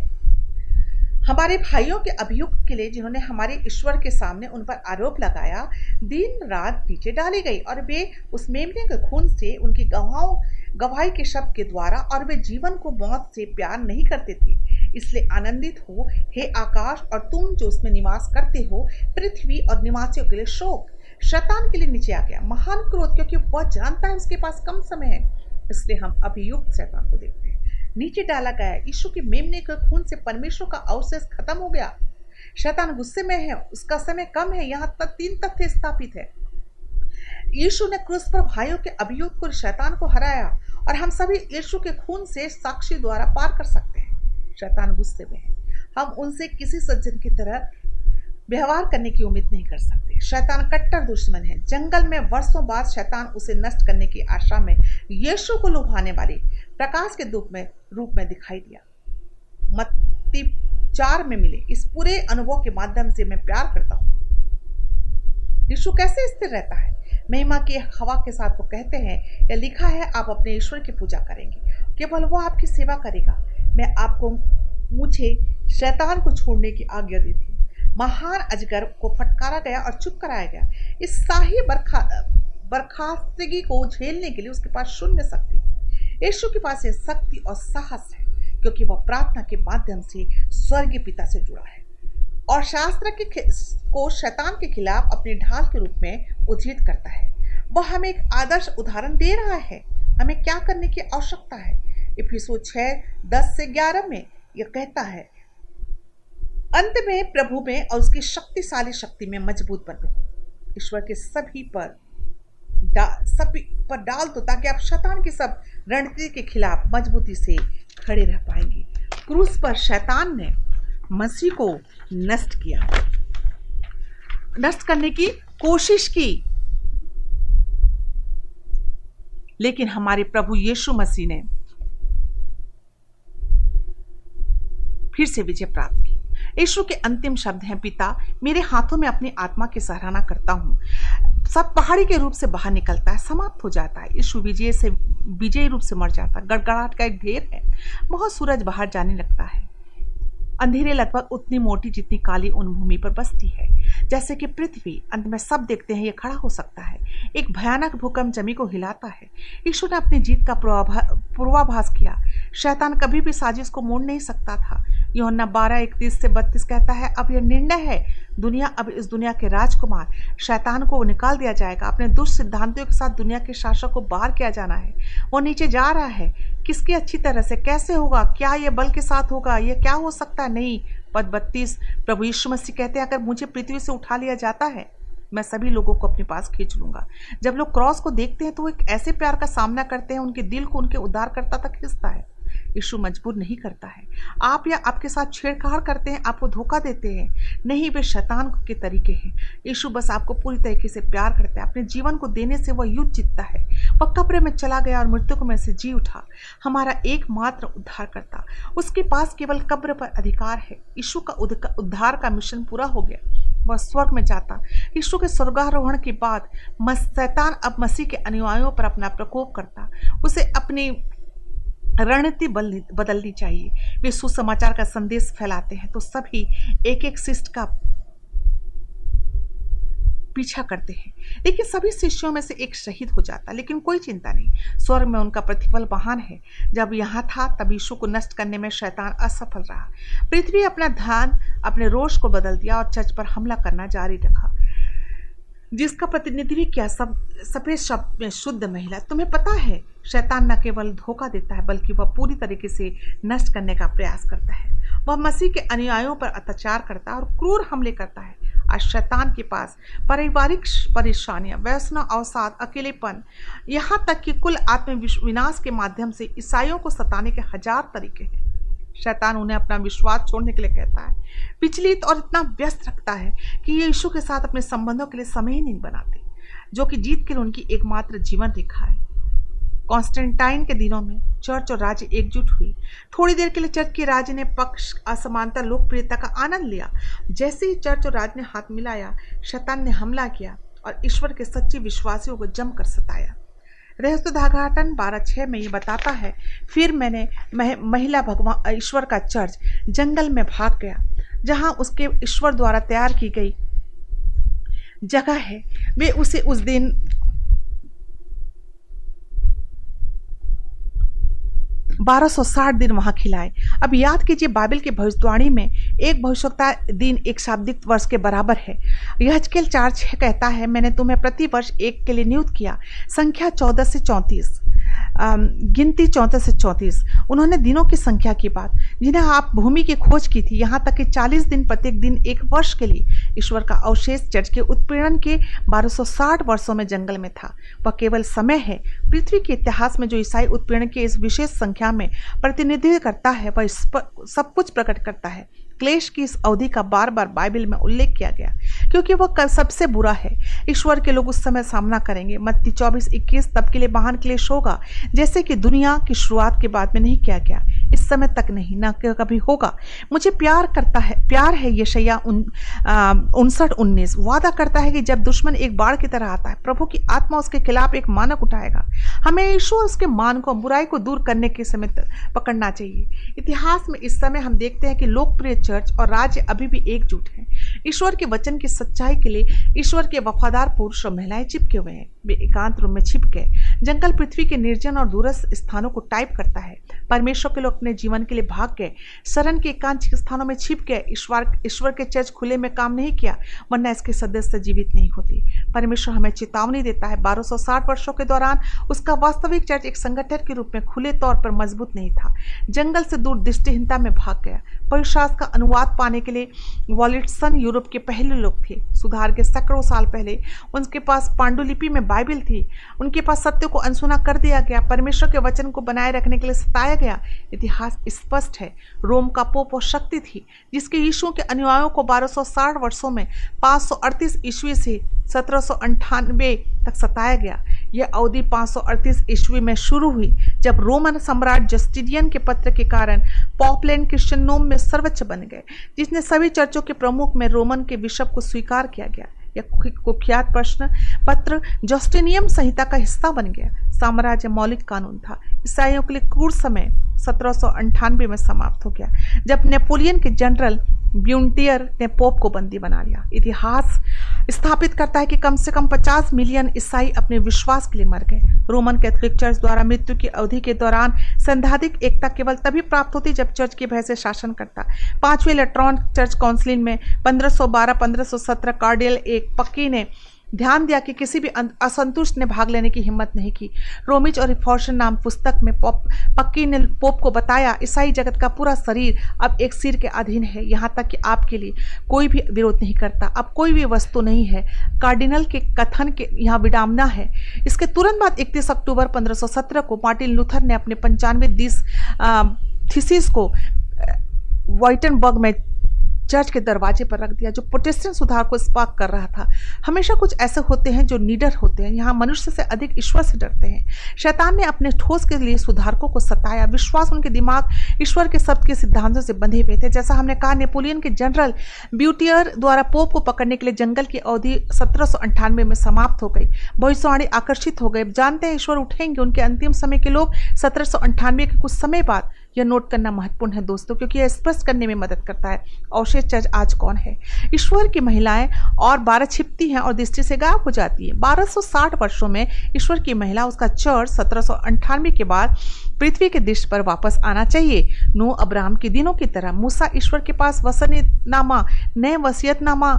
हमारे भाइयों के अभियुक्त के लिए जिन्होंने हमारे ईश्वर के सामने उन पर आरोप लगाया, दिन रात पीछे डाली गई और वे उस मेमने के खून से, उनकी गवाहों गवाही के शब्द के द्वारा, और वे जीवन को मौत से प्यार नहीं करते थे। इसलिए आनंदित हो हे आकाश और तुम जो उसमें निवास करते हो, पृथ्वी और निवासियों के लिए शोक। शैतान के लिए नीचे आ गया महान क्रोध, क्योंकि वह जानता है उसके पास कम समय है। इसलिए हम अभियुक्त शैतान को देखते हैं, नीचे डाला गया। यीशु के मेमने के खून से परमेश्वर का अवशेष खत्म हो गया। शैतान गुस्से में है, उसका समय कम है। यहाँ तक तीन तथ्य स्थापित है। यीशु ने क्रूस पर भाइयों के अभियोग को, शैतान को हराया, और हम सभी यीशु के खून से साक्षी द्वारा पार कर सकते हैं। शैतान गुस्से में है, हम उनसे किसी सज्जन की तरह व्यवहार करने की उम्मीद नहीं कर सकते। शैतान कट्टर दुश्मन है। जंगल में वर्षों बाद शैतान उसे नष्ट करने की आशा में यीशु को लुभाने वाली प्रकाश के रूप में रूप में दिखाई दिया। मत्ती चार में मिले। इस पूरे अनुभव के माध्यम से मैं प्यार करता हूँ। यीशु कैसे स्थिर रहता है? महिमा की हवा के साथ वो कहते हैं, यह लिखा है, आप अपने ईश्वर की पूजा करेंगे, केवल वह आपकी सेवा करेगा। मैं आपको, मुझे शैतान को छोड़ने की आज्ञा दी थी। महान अजगर को फटकारा गया और चुप कराया गया। इस शाही बरखा बर्खास्तगी को झेलने के लिए उसके पास शून्य शक्ति है। यीशु के पास यह शक्ति और साहस है, क्योंकि वह प्रार्थना के माध्यम से स्वर्गीय पिता से जुड़ा है और शास्त्र के को शैतान के खिलाफ अपनी ढाल के रूप में उद्धृत करता है। वह हमें एक आदर्श उदाहरण दे रहा है, हमें क्या करने की आवश्यकता है। इफिसुस छः दस से ग्यारह में यह कहता है, अंत में प्रभु में और उसकी शक्तिशाली शक्ति में मजबूत बन रहो। ईश्वर के सभी पर डा सभी पर डाल दो, ताकि आप शैतान की सब रणनीति के खिलाफ मजबूती से खड़े रह पाएंगे। क्रूस पर शैतान ने मसीह को नष्ट किया, नष्ट करने की कोशिश की, लेकिन हमारे प्रभु यीशु मसीह ने फिर से विजय प्राप्त की। यीशु के अंतिम शब्द हैं, पिता मेरे हाथों में अपनी आत्मा की सराहना करता हूँ। सब पहाड़ी के रूप से बाहर निकलता है, समाप्त हो जाता है। यीशु विजय से विजयी रूप से मर जाता है। गड़गड़ाहट का एक ढेर है, बहुत सूरज बाहर जाने लगता है। अंधेरे लगभग उतनी मोटी जितनी काली उन भूमि पर बसती है, जैसे कि पृथ्वी। अंत में सब देखते हैं, यह खड़ा हो सकता है। एक भयानक भूकंप जमी को हिलाता है। यीशु ने अपनी जीत का पूर्वाभास किया। शैतान कभी भी साजिश को मोड़ नहीं सकता था। यूहन्ना बारह इकतीस से बत्तीस कहता है, अब यह निर्णय है, दुनिया अब इस दुनिया के राजकुमार शैतान को निकाल दिया जाएगा। अपने दुष्ट सिद्धांतों के साथ दुनिया के शासक को बाहर किया जाना है। वो नीचे जा रहा है। किसकी अच्छी तरह से? कैसे होगा? क्या यह बल के साथ होगा? यह क्या हो सकता? नहीं। पद बत्तीस, प्रभु यीशु मसीह कहते हैं, अगर मुझे पृथ्वी से उठा लिया जाता है, मैं सभी लोगों को अपने पास खींच लूंगा। जब लोग क्रॉस को देखते हैं तो वो एक ऐसे प्यार का सामना करते हैं, उनके दिल को उनके उद्धारकर्ता तक खींचता है। यीशु मजबूर नहीं करता है। आप या आपके साथ छेड़छाड़ करते हैं, आपको धोखा देते हैं, नहीं, वे शैतान के तरीके हैं। यीशु बस आपको पूरी तरीके से प्यार करता है। अपने जीवन को देने से वह युद्ध जीतता है। वह कब्र में चला गया और मृतकों में से जी उठा, हमारा एकमात्र उद्धारकर्ता। उसके पास केवल कब्र पर अधिकार है। यीशु का उद्धार का मिशन पूरा हो गया। वह स्वर्ग में जाता। यीशु के स्वर्गारोहण के बाद शैतान अब मसीह के अनुयायियों पर अपना प्रकोप करता। उसे अपनी रणनीति बदलनी चाहिए। वे सुसमाचार का संदेश फैलाते हैं तो सभी एक एक शिष्ट का पीछा करते हैं, लेकिन सभी शिष्यों में से एक शहीद हो जाता। लेकिन कोई चिंता नहीं, स्वर्ग में उनका प्रतिफल महान है। जब यहाँ था तब यीशु को नष्ट करने में शैतान असफल रहा। पृथ्वी अपना ध्यान अपने रोष को बदल दिया और चर्च पर हमला करना जारी रखा, जिसका प्रतिनिधित्व किया सब सफेद शब्द में शुद्ध महिला। तुम्हें पता है, शैतान न केवल धोखा देता है, बल्कि वह पूरी तरीके से नष्ट करने का प्रयास करता है। वह मसीह के अनुयायियों पर अत्याचार करता है और क्रूर हमले करता है। आज शैतान के पास पारिवारिक परेशानियां, व्यसनों, अवसाद, अकेलेपन, यहाँ तक कि कुल आत्मविनाश के माध्यम से ईसाइयों को सताने के हजार तरीके हैं। शैतान उन्हें अपना विश्वास छोड़ने के लिए कहता है, विचलित और इतना व्यस्त रखता है कि ये यीशु के साथ अपने संबंधों के लिए समय ही नहीं बनाते, जो कि जीत के लिए उनकी एकमात्र जीवन रेखा है। कॉन्स्टेंटाइन के दिनों में चर्च और राज्य एकजुट हुई। थोड़ी देर के लिए चर्च के राज्य ने पक्ष असमानता लोकप्रियता का आनंद लिया। जैसे ही चर्च और राज्य ने हाथ मिलाया, शैतान ने हमला किया और ईश्वर के सच्चे विश्वासियों को जमकर सताया। रहस्योद्घाटन बारह छः में ये बताता है, फिर मैंने मह, महिला भगवान ईश्वर का चर्च जंगल में भाग गया, जहाँ उसके ईश्वर द्वारा तैयार की गई जगह है। वे उसे उस दिन बारह सौ साठ दिन वहाँ खिलाए। अब याद कीजिए, बाइबल के भविष्यवाणी में एक भविष्यवक्ता दिन एक शाब्दिक वर्ष के बराबर है। यहजकेल चार छः कहता है, मैंने तुम्हें प्रति वर्ष एक के लिए नियुक्त किया। संख्या चौदह से चौंतीस, गिनती चौदह से चौंतीस। उन्होंने दिनों की संख्या की बात, जिन्हें आप भूमि की खोज की थी, यहाँ तक कि चालीस दिन प्रत्येक दिन एक वर्ष के लिए। ईश्वर का अवशेष चर्च के उत्पीड़न के बारह सौ साठ वर्षों में जंगल में था। वह केवल समय है। पृथ्वी के इतिहास में जो ईसाई उत्पीड़न के इस विशेष संख्या में प्रतिनिधित्व करता है, वह सब कुछ प्रकट करता है। क्लेश की इस अवधि का बार बार बाइबल में उल्लेख किया गया, क्योंकि वह सबसे बुरा है। ईश्वर के लोग उस समय सामना करेंगे। मत्ती चौबीस इक्कीस, तब के लिए महान क्लेश होगा, जैसे कि दुनिया की शुरुआत के बाद में नहीं किया गया, इस समय तक नहीं, ना कभी होगा। मुझे प्यार करता है, प्यार है। यशाया उनसठ उन्नीस वादा करता है कि जब दुश्मन एक बाढ़ की तरह आता है, प्रभु की आत्मा उसके खिलाफ एक मानक उठाएगा। हमें ईश्वर उसके मान को, बुराई को दूर करने के समय पकड़ना चाहिए। इतिहास में इस समय हम देखते हैं कि लोकप्रिय चर्च और राज्य अभी भी एकजुट हैं। ईश्वर के वचन की सच्चाई के लिए ईश्वर के वफादार पुरुष और महिलाएं चिपके हुए हैं। वे एकांत रूम में छिप गए। जंगल पृथ्वी के निर्जन और दूरस्थ स्थानों को टाइप करता है। परमेश्वर के लोग अपने जीवन के लिए भाग गए, शरण के एकांत स्थानों में छिप गए। ईश्वर ईश्वर के चर्च खुले में काम नहीं किया, वरना इसके सदस्य जीवित नहीं होती। परमेश्वर हमें चेतावनी देता है, बारह सौ साठ वर्षों के दौरान उसका वास्तविक चर्च एक संगठन के रूप में खुले तौर पर मजबूत नहीं था। जंगल से दूर दृष्टिहीनता में भाग गया। परिशास का अनुवाद पाने के लिए वॉलिटसन यूरोप के पहले लोग थे। सुधार के सैकड़ों साल पहले उनके पास पांडुलिपि में बाइबल थी। उनके पास सत्य को अनसुना कर दिया गया। परमेश्वर के वचन को बनाए रखने के लिए सताया गया। इतिहास स्पष्ट है। रोम का पोप और शक्ति थी, जिसके यीशु के अनुयायियों को बारह सौ साठ वर्षों में पाँच सौ अड़तीस ईस्वी से सत्रह सौ अंठानवे तक सताया गया। यह अवधि पाँच सौ अड़तीस ईस्वी में शुरू हुई, जब रोमन सम्राट जस्टिनियन के पत्र के कारण पॉपलैंड क्रिश्चियन नोम में सर्वोच्च बन गए, जिसने सभी चर्चों के प्रमुख में रोमन के बिशप को स्वीकार किया गया। यह कुख्यात प्रश्न पत्र जस्टिनियम संहिता का हिस्सा बन गया। साम्राज्य मौलिक कानून था। ईसाइयों के लिए क्रूर समय सत्रह सौ अंठानवे में समाप्त हो गया, जब नेपोलियन के जनरल ब्यूंटियर ने पोप को बंदी बना लिया। इतिहास स्थापित करता है कि कम से कम पचास मिलियन ईसाई अपने विश्वास के लिए मर गए। रोमन कैथोलिक चर्च द्वारा मृत्यु की अवधि के दौरान संधाधिक एकता केवल तभी प्राप्त होती जब चर्च की भय से शासन करता। पांचवें लेट्रॉन चर्च काउंसिल में पंद्रह सौ बारह पंद्रह सौ सत्रह कार्डियल एक पक्की ने ध्यान दिया कि किसी भी असंतुष्ट ने भाग लेने की हिम्मत नहीं की। रोमिज और रिफॉर्शन नाम पुस्तक में पोप पक्की ने पोप को बताया, ईसाई जगत का पूरा शरीर अब एक सिर के अधीन है, यहाँ तक कि आपके लिए कोई भी विरोध नहीं करता। अब कोई भी वस्तु नहीं है। कार्डिनल के कथन के यहाँ विडम्बना है। इसके तुरंत बाद इकतीस अक्टूबर पंद्रह सौ सत्रह को मार्टिन लूथर ने अपने पंचानवे दिस थीसिस को वाइटनबर्ग में चर्च के दरवाजे पर रख दिया, जो प्रोटेस्टेंट सुधार को स्पार्क कर रहा था। हमेशा कुछ ऐसे होते हैं जो निडर होते हैं, यहाँ मनुष्य से अधिक ईश्वर से डरते हैं। शैतान ने अपने ठोस के लिए सुधारकों को सताया। विश्वास उनके दिमाग ईश्वर के शब्द के सिद्धांतों से बंधे हुए थे। जैसा हमने कहा, नेपोलियन के जनरल ब्यूटियर द्वारा पोप को पकड़ने के लिए जंगल की अवधि सत्रह सौ अंठानवे में समाप्त हो गई। भविष्यवाणी आकर्षित हो गए। जानते हैं ईश्वर उठेंगे। उनके अंतिम समय के लोग सत्रह सौ अंठानवे के कुछ समय बाद। यह नोट करना महत्वपूर्ण है दोस्तों, क्योंकि यह स्पष्ट करने में मदद करता है अवशेष चर्च आज कौन है। ईश्वर की महिलाएं और बारह छिपती हैं और दृष्टि से गायब हो जाती है। बारह सौ साठ वर्षों में ईश्वर की महिला उसका चर्च सत्रह सौ अंठानवे के बाद पृथ्वी के दृश्य पर वापस आना चाहिए। नूह अब्राहम के दिनों की तरह मूसा ईश्वर के पास वसीयतनामा नए वसीयतनामा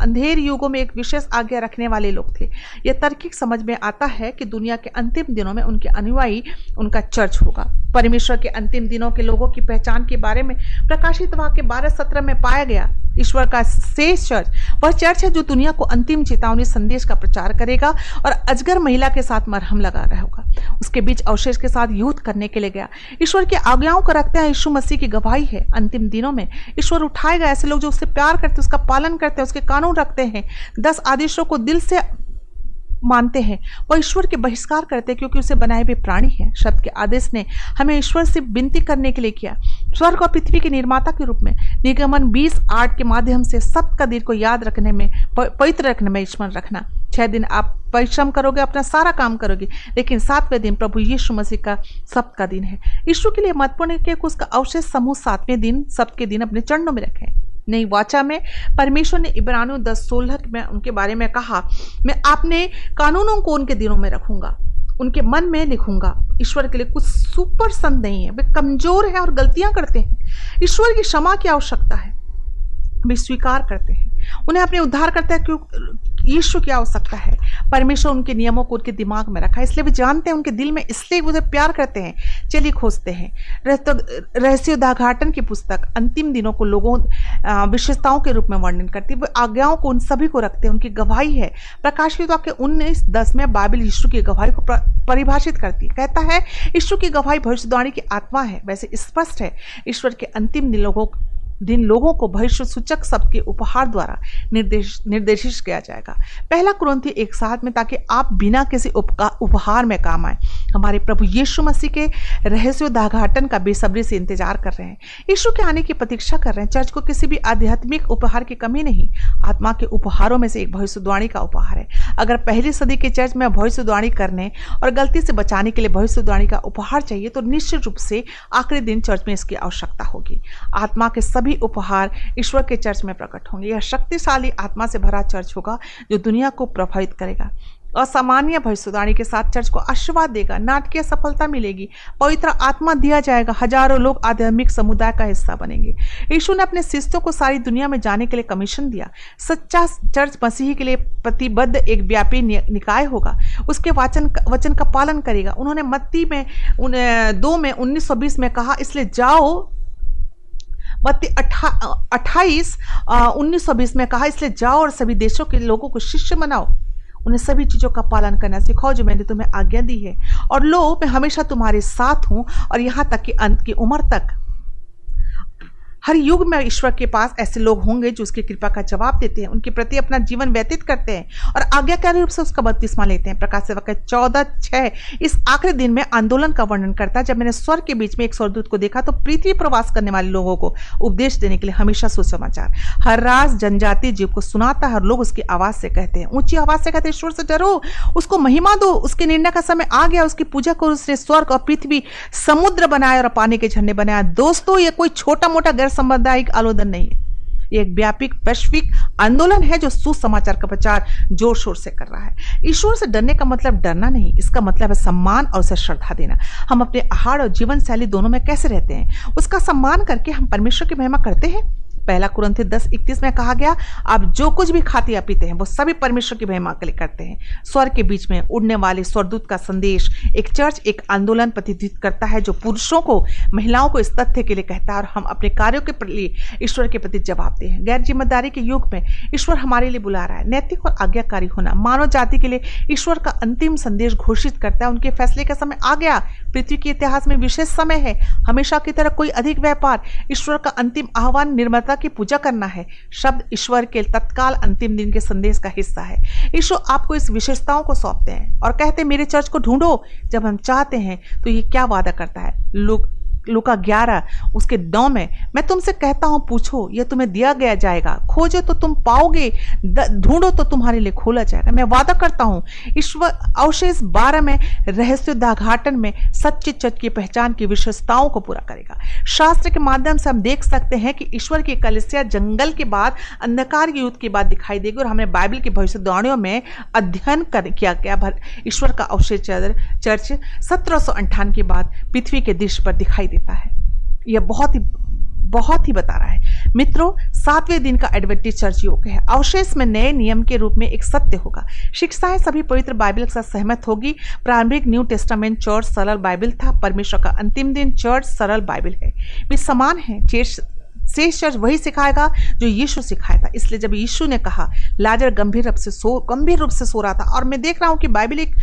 अंधेर युगों में एक विशेष आज्ञा रखने वाले लोग थे। यह तार्किक समझ में आता है कि दुनिया के अंतिम दिनों में उनके अनुयायी उनका चर्च होगा। परमेश्वर के अंतिम दिनों के लोगों की पहचान के बारे में प्रकाशित वाक्य बारह सत्रह में पाया गया। ईश्वर का शेष चर्च वह चर्च है जो दुनिया को अंतिम चेतावनी संदेश का प्रचार करेगा और अजगर महिला के साथ मरहम लगा रहा होगा। उसके बीच अवशेष के साथ युद्ध करने के लिए गया। ईश्वर की आज्ञाओं को रखते हैं। यीशु मसीह की गवाही है। अंतिम दिनों में ईश्वर उठाएगा ऐसे लोग जो उससे प्यार करते, उसका पालन करते हैं, उसके कानून रखते हैं। दस आदेशों को दिल से मानते हैं, वह ईश्वर के बहिष्कार करते हैं क्योंकि उसे बनाए हुए प्राणी है। शब्द के आदेश ने हमें ईश्वर से विनती करने के लिए किया। स्वर्ग और पृथ्वी के निर्माता के रूप में निगमन बीस आठ के माध्यम से सप्त कदीर को याद रखने में, पवित्र रखने में स्मरण रखना। छह दिन आप परिश्रम करोगे, अपना सारा काम करोगे, लेकिन सातवें दिन प्रभु यीशु मसीह का सप्त का दिन है। यीशु के लिए महत्वपूर्ण है कि उसका अवशेष समूह सातवें दिन सप्त के दिन अपने चरणों में रखें। नई वाचा में परमेश्वर ने इब्रानियों दस सोलह में उनके बारे में कहा, मैं आपने कानूनों को उनके दिनों में रखूंगा, उनके मन में लिखूंगा। ईश्वर के लिए कुछ सुपर संत नहीं है, वे कमजोर हैं और गलतियां करते हैं। ईश्वर की क्षमा की आवश्यकता है, वे स्वीकार करते हैं, उन्हें अपने उद्धार करता है क्योंकि यीशु की आवश्यकता है। परमेश्वर उनके नियमों को उनके दिमाग में रखा है, इसलिए वे जानते हैं उनके दिल में, इसलिए उसे प्यार करते हैं। चलिए खोजते हैं रहस्योद्घाटन की पुस्तक अंतिम दिनों को लोगों विशेषताओं के रूप में वर्णन करती है। वे आज्ञाओं को उन सभी को रखते हैं, उनकी गवाही है। प्रकाशित वाक्य उन्नीस दस में बाइबल यीशु की गवाही को परिभाषित करती है, कहता है यीशु की गवाही भविष्यवाणी की आत्मा है, वैसे स्पष्ट है। ईश्वर के अंतिम दिन लोगों दिन लोगों को भविष्य सूचक शब्द के उपहार द्वारा निर्देश निर्देशित किया जाएगा। पहला कुरिन्थियों एक साथ में, ताकि आप बिना किसी उपहार में काम आए। हमारे प्रभु यीशु मसीह के रहस्योद्घाटन का बेसब्री से इंतजार कर रहे हैं, यीशु के आने की प्रतीक्षा कर रहे हैं। चर्च को किसी भी आध्यात्मिक उपहार की कमी नहीं, आत्मा के उपहारों में से एक भविष्यवाणी का उपहार है। अगर पहली सदी के चर्च में भविष्यवाणी करने और गलती से बचाने के लिए भविष्यवाणी का उपहार चाहिए, तो निश्चित रूप से आखिरी दिन चर्च में इसकी आवश्यकता होगी। आत्मा के भी उपहार ईश्वर के चर्च में प्रकट होंगे। यह शक्तिशाली आत्मा से भरा चर्च होगा जो दुनिया को प्रभावित करेगा। असामान्य भविष्यवाणी के साथ चर्च को आशीर्वाद देगा, नाटकीय सफलता मिलेगी, पवित्र आत्मा दिया जाएगा, हजारों लोग आध्यात्मिक समुदाय का हिस्सा बनेंगे। यीशु ने अपने शिष्यों को सारी दुनिया में जाने के लिए कमीशन दिया। सच्चा चर्च मसीह के लिए प्रतिबद्ध एक व्यापी निकाय होगा, उसके वचन वचन का पालन करेगा। उन्होंने मत्ती में दो में उन्नीस सौ बीस में कहा, इसलिए जाओ। मत्ती अट्ठाईस उन्नीस सौ बीस में कहा, इसलिए जाओ और सभी देशों के लोगों को शिष्य बनाओ, उन्हें सभी चीज़ों का पालन करना सिखाओ जो मैंने तुम्हें आज्ञा दी है, और लो मैं हमेशा तुम्हारे साथ हूँ और यहाँ तक कि अंत की उम्र तक। हर युग में ईश्वर के पास ऐसे लोग होंगे जो उसकी कृपा का जवाब देते हैं, उनके प्रति अपना जीवन व्यतीत करते हैं और आज्ञाकारी रूप से उसका बपतिस्मा लेते हैं। प्रकाश वाक्य चौदह छः इस आखिरी दिन में आंदोलन का वर्णन करता है, जब मैंने स्वर्ग के बीच में एक स्वर्गदूत को देखा तो पृथ्वी प्रवास करने वाले लोगों को उपदेश देने के लिए हमेशा सुसमाचार हर राज जनजाति जीव को सुनाता है। हर लोग उसकी आवाज़ से कहते हैं, ऊँची आवाज़ से कहते हैं, ईश्वर से डरो, उसको महिमा दो, उसके निर्णय का समय आ गया, उसकी पूजा करो। उसने स्वर्ग और पृथ्वी समुद्र बनाया और पानी के झरने बनाया। दोस्तों, ये कोई छोटा मोटा सामुदायिक आलोचना नहीं है, यह एक व्यापक वैश्विक आंदोलन है जो सुसमाचार का प्रचार जोर शोर से कर रहा है। ईश्वर से डरने का मतलब डरना नहीं, इसका मतलब है सम्मान और उसे श्रद्धा देना। हम अपने आहार और जीवन शैली दोनों में कैसे रहते हैं, उसका सम्मान करके हम परमेश्वर की महिमा करते हैं। पहला कुरिन्थियों दस इकतीस में कहा गया, आप जो कुछ भी खाते या पीते हैं वो सभी परमेश्वर की महिमा के लिए करते हैं। स्वर्ग के बीच में उड़ने वाले स्वर्गदूत का संदेश एक चर्च एक आंदोलन प्रतिनिधित्व करता है जो पुरुषों को महिलाओं को इस तथ्य के लिए कहता है और हम अपने कार्यों के लिए ईश्वर के प्रति जवाबदेह हैं। गैर जिम्मेदारी के युग में ईश्वर हमारे लिए बुला रहा है नैतिक और आज्ञाकारी होना। मानव जाति के लिए ईश्वर का अंतिम संदेश घोषित करता है, उनके फैसले का समय आ गया। पृथ्वी के इतिहास में विशेष समय है, हमेशा की तरह कोई अधिक व्यापार। ईश्वर का अंतिम आह्वान निर्माता की पूजा करना है। शब्द ईश्वर के तत्काल अंतिम दिन के संदेश का हिस्सा है। यीशु आपको इस विशेषताओं को सौंपते हैं और कहते हैं, मेरे चर्च को ढूंढो। जब हम चाहते हैं तो ये क्या वादा करता है, लोग लूका ग्यारह उसके नौ में, मैं तुमसे कहता हूँ पूछो यह तुम्हें दिया गया जाएगा, खोजो तो तुम पाओगे, ढूंढो तो तुम्हारे लिए खोला जाएगा। मैं वादा करता हूँ। ईश्वर अवशेष बारह में रहस्योद्घाटन में सच्चे चर्च की पहचान की विशेषताओं को पूरा करेगा। शास्त्र के माध्यम से हम देख सकते हैं कि ईश्वर की कलीसिया जंगल के बाद अंधकार के युद्ध के बाद दिखाई देगी, और हमने बाइबल की भविष्यवाणियों में अध्ययन कर किया गया। ईश्वर का अवशेष चर्च सत्रह सौ अंठानवे के बाद पृथ्वी के दृश्य पर दिखाई देता है। यह बहुत ही बहुत ही बता रहा है। मित्रों, सातवें दिन का एडवेंटिस्ट चर्च योग है। अवशेष में नए नियम के रूप में एक सत्य होगा। शिक्षाएं सभी पवित्र बाइबल के साथ सहमत होगी। प्रारंभिक न्यू टेस्टामेंट चर्च सरल बाइबल था, परमेश्वर का अंतिम दिन चर्च सरल बाइबल है। वे समान है। चर्च शेष चर्च वही सिखाएगा जो यीशु सिखाया था। इसलिए जब यीशु ने कहा लाजर गंभीर रूप से सो गंभीर रूप से सो रहा था और मैं देख रहा हूँ कि बाइबल एक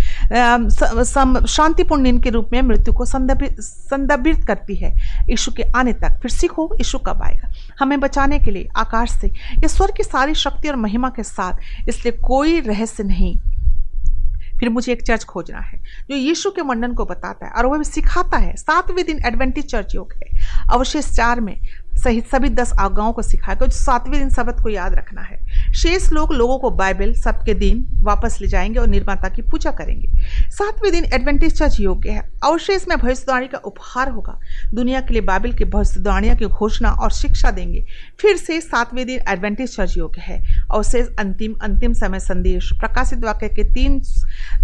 शांतिपूर्ण दिन के रूप में मृत्यु को संदर्भित करती है। यीशु के आने तक फिर सीखो यीशु कब आएगा हमें बचाने के लिए आकाश से, यह स्वर्ग की सारी शक्ति और महिमा के साथ। इसलिए कोई रहस्य नहीं फिर मुझे एक चर्च खोजना है जो यीशु के मंडन को बताता है और वह सिखाता है। सातवें दिन एडवेंटिस्ट चर्च योग है अवशेष चार में सहित सभी दस आज्ञाओं को सिखाया गया। सातवें दिन शब्द को याद रखना है। शेष लोग लोगों को बाइबल सबके दिन वापस ले जाएंगे और निर्माता की पूजा करेंगे। सातवें दिन एडवेंटिस्ट चर्च योग्य है। अवशेष में भविष्यवाणी का उपहार होगा, दुनिया के लिए बाइबल की भविष्यवाणियों की घोषणा और शिक्षा देंगे। फिर से सातवें दिन एडवेंटिस्ट चर्च योग्य है। अवशेष अंतिम अंतिम समय संदेश प्रकाशित वाक्य के तीन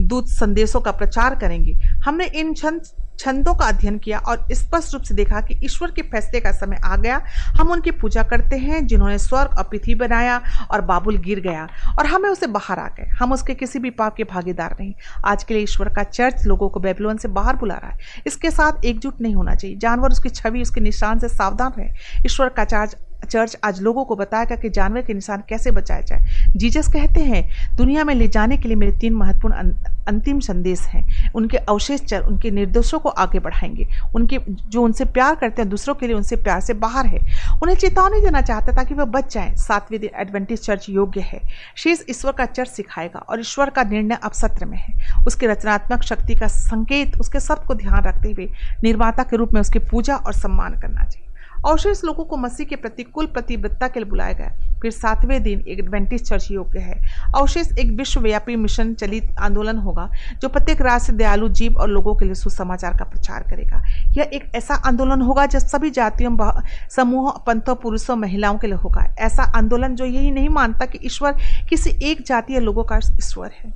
दूत संदेशों का प्रचार करेंगे। हमने इन छंद छंदों का अध्ययन किया और स्पष्ट रूप से देखा कि ईश्वर के फैसले का समय आ गया। हम उनकी पूजा करते हैं जिन्होंने स्वर्ग और पृथ्वी बनाया और बाबुल गिर गया और हमें उसे बाहर आ गए। हम उसके किसी भी पाप के भागीदार नहीं। आज के लिए ईश्वर का चर्च लोगों को बेबीलोन से बाहर बुला रहा है। इसके साथ एकजुट नहीं होना चाहिए। जानवर उसकी छवि उसके निशान से सावधान रहे। ईश्वर का चर्च चर्च आज लोगों को बताएगा कि जानवर के निशान कैसे बचाया जाए। जीसस कहते हैं दुनिया में ले जाने के लिए मेरे तीन महत्वपूर्ण अंतिम संदेश हैं। उनके अवशेष चर उनके निर्देशों को आगे बढ़ाएंगे। उनके जो उनसे प्यार करते हैं दूसरों के लिए उनसे प्यार से बाहर है। उन्हें चेतावनी देना चाहता ताकि वह बच जाएं। सातवें दिन एडवेंटिस्ट चर्च योग्य है। शेष ईश्वर का चर्च सिखाएगा और ईश्वर का निर्णय अब सत्र में है। उसकी रचनात्मक शक्ति का संकेत उसके सब को ध्यान रखते हुए निर्माता के रूप में उसकी पूजा और सम्मान करना चाहिए। अवशेष लोगों को मसीह के प्रतिकूल प्रतिबद्धता के लिए बुलाया गया। फिर सातवें दिन एक एडवेंटिस्ट चर्च योग्य है। अवशेष एक विश्वव्यापी मिशन चलित आंदोलन होगा जो प्रत्येक राज्य से दयालु जीव और लोगों के लिए सुसमाचार का प्रचार करेगा। यह एक ऐसा आंदोलन होगा जो सभी जातियों समूहों पंथों पुरुषों महिलाओं के लिए होगा। ऐसा आंदोलन जो यही नहीं मानता कि ईश्वर किसी एक जाति या लोगों का ईश्वर है।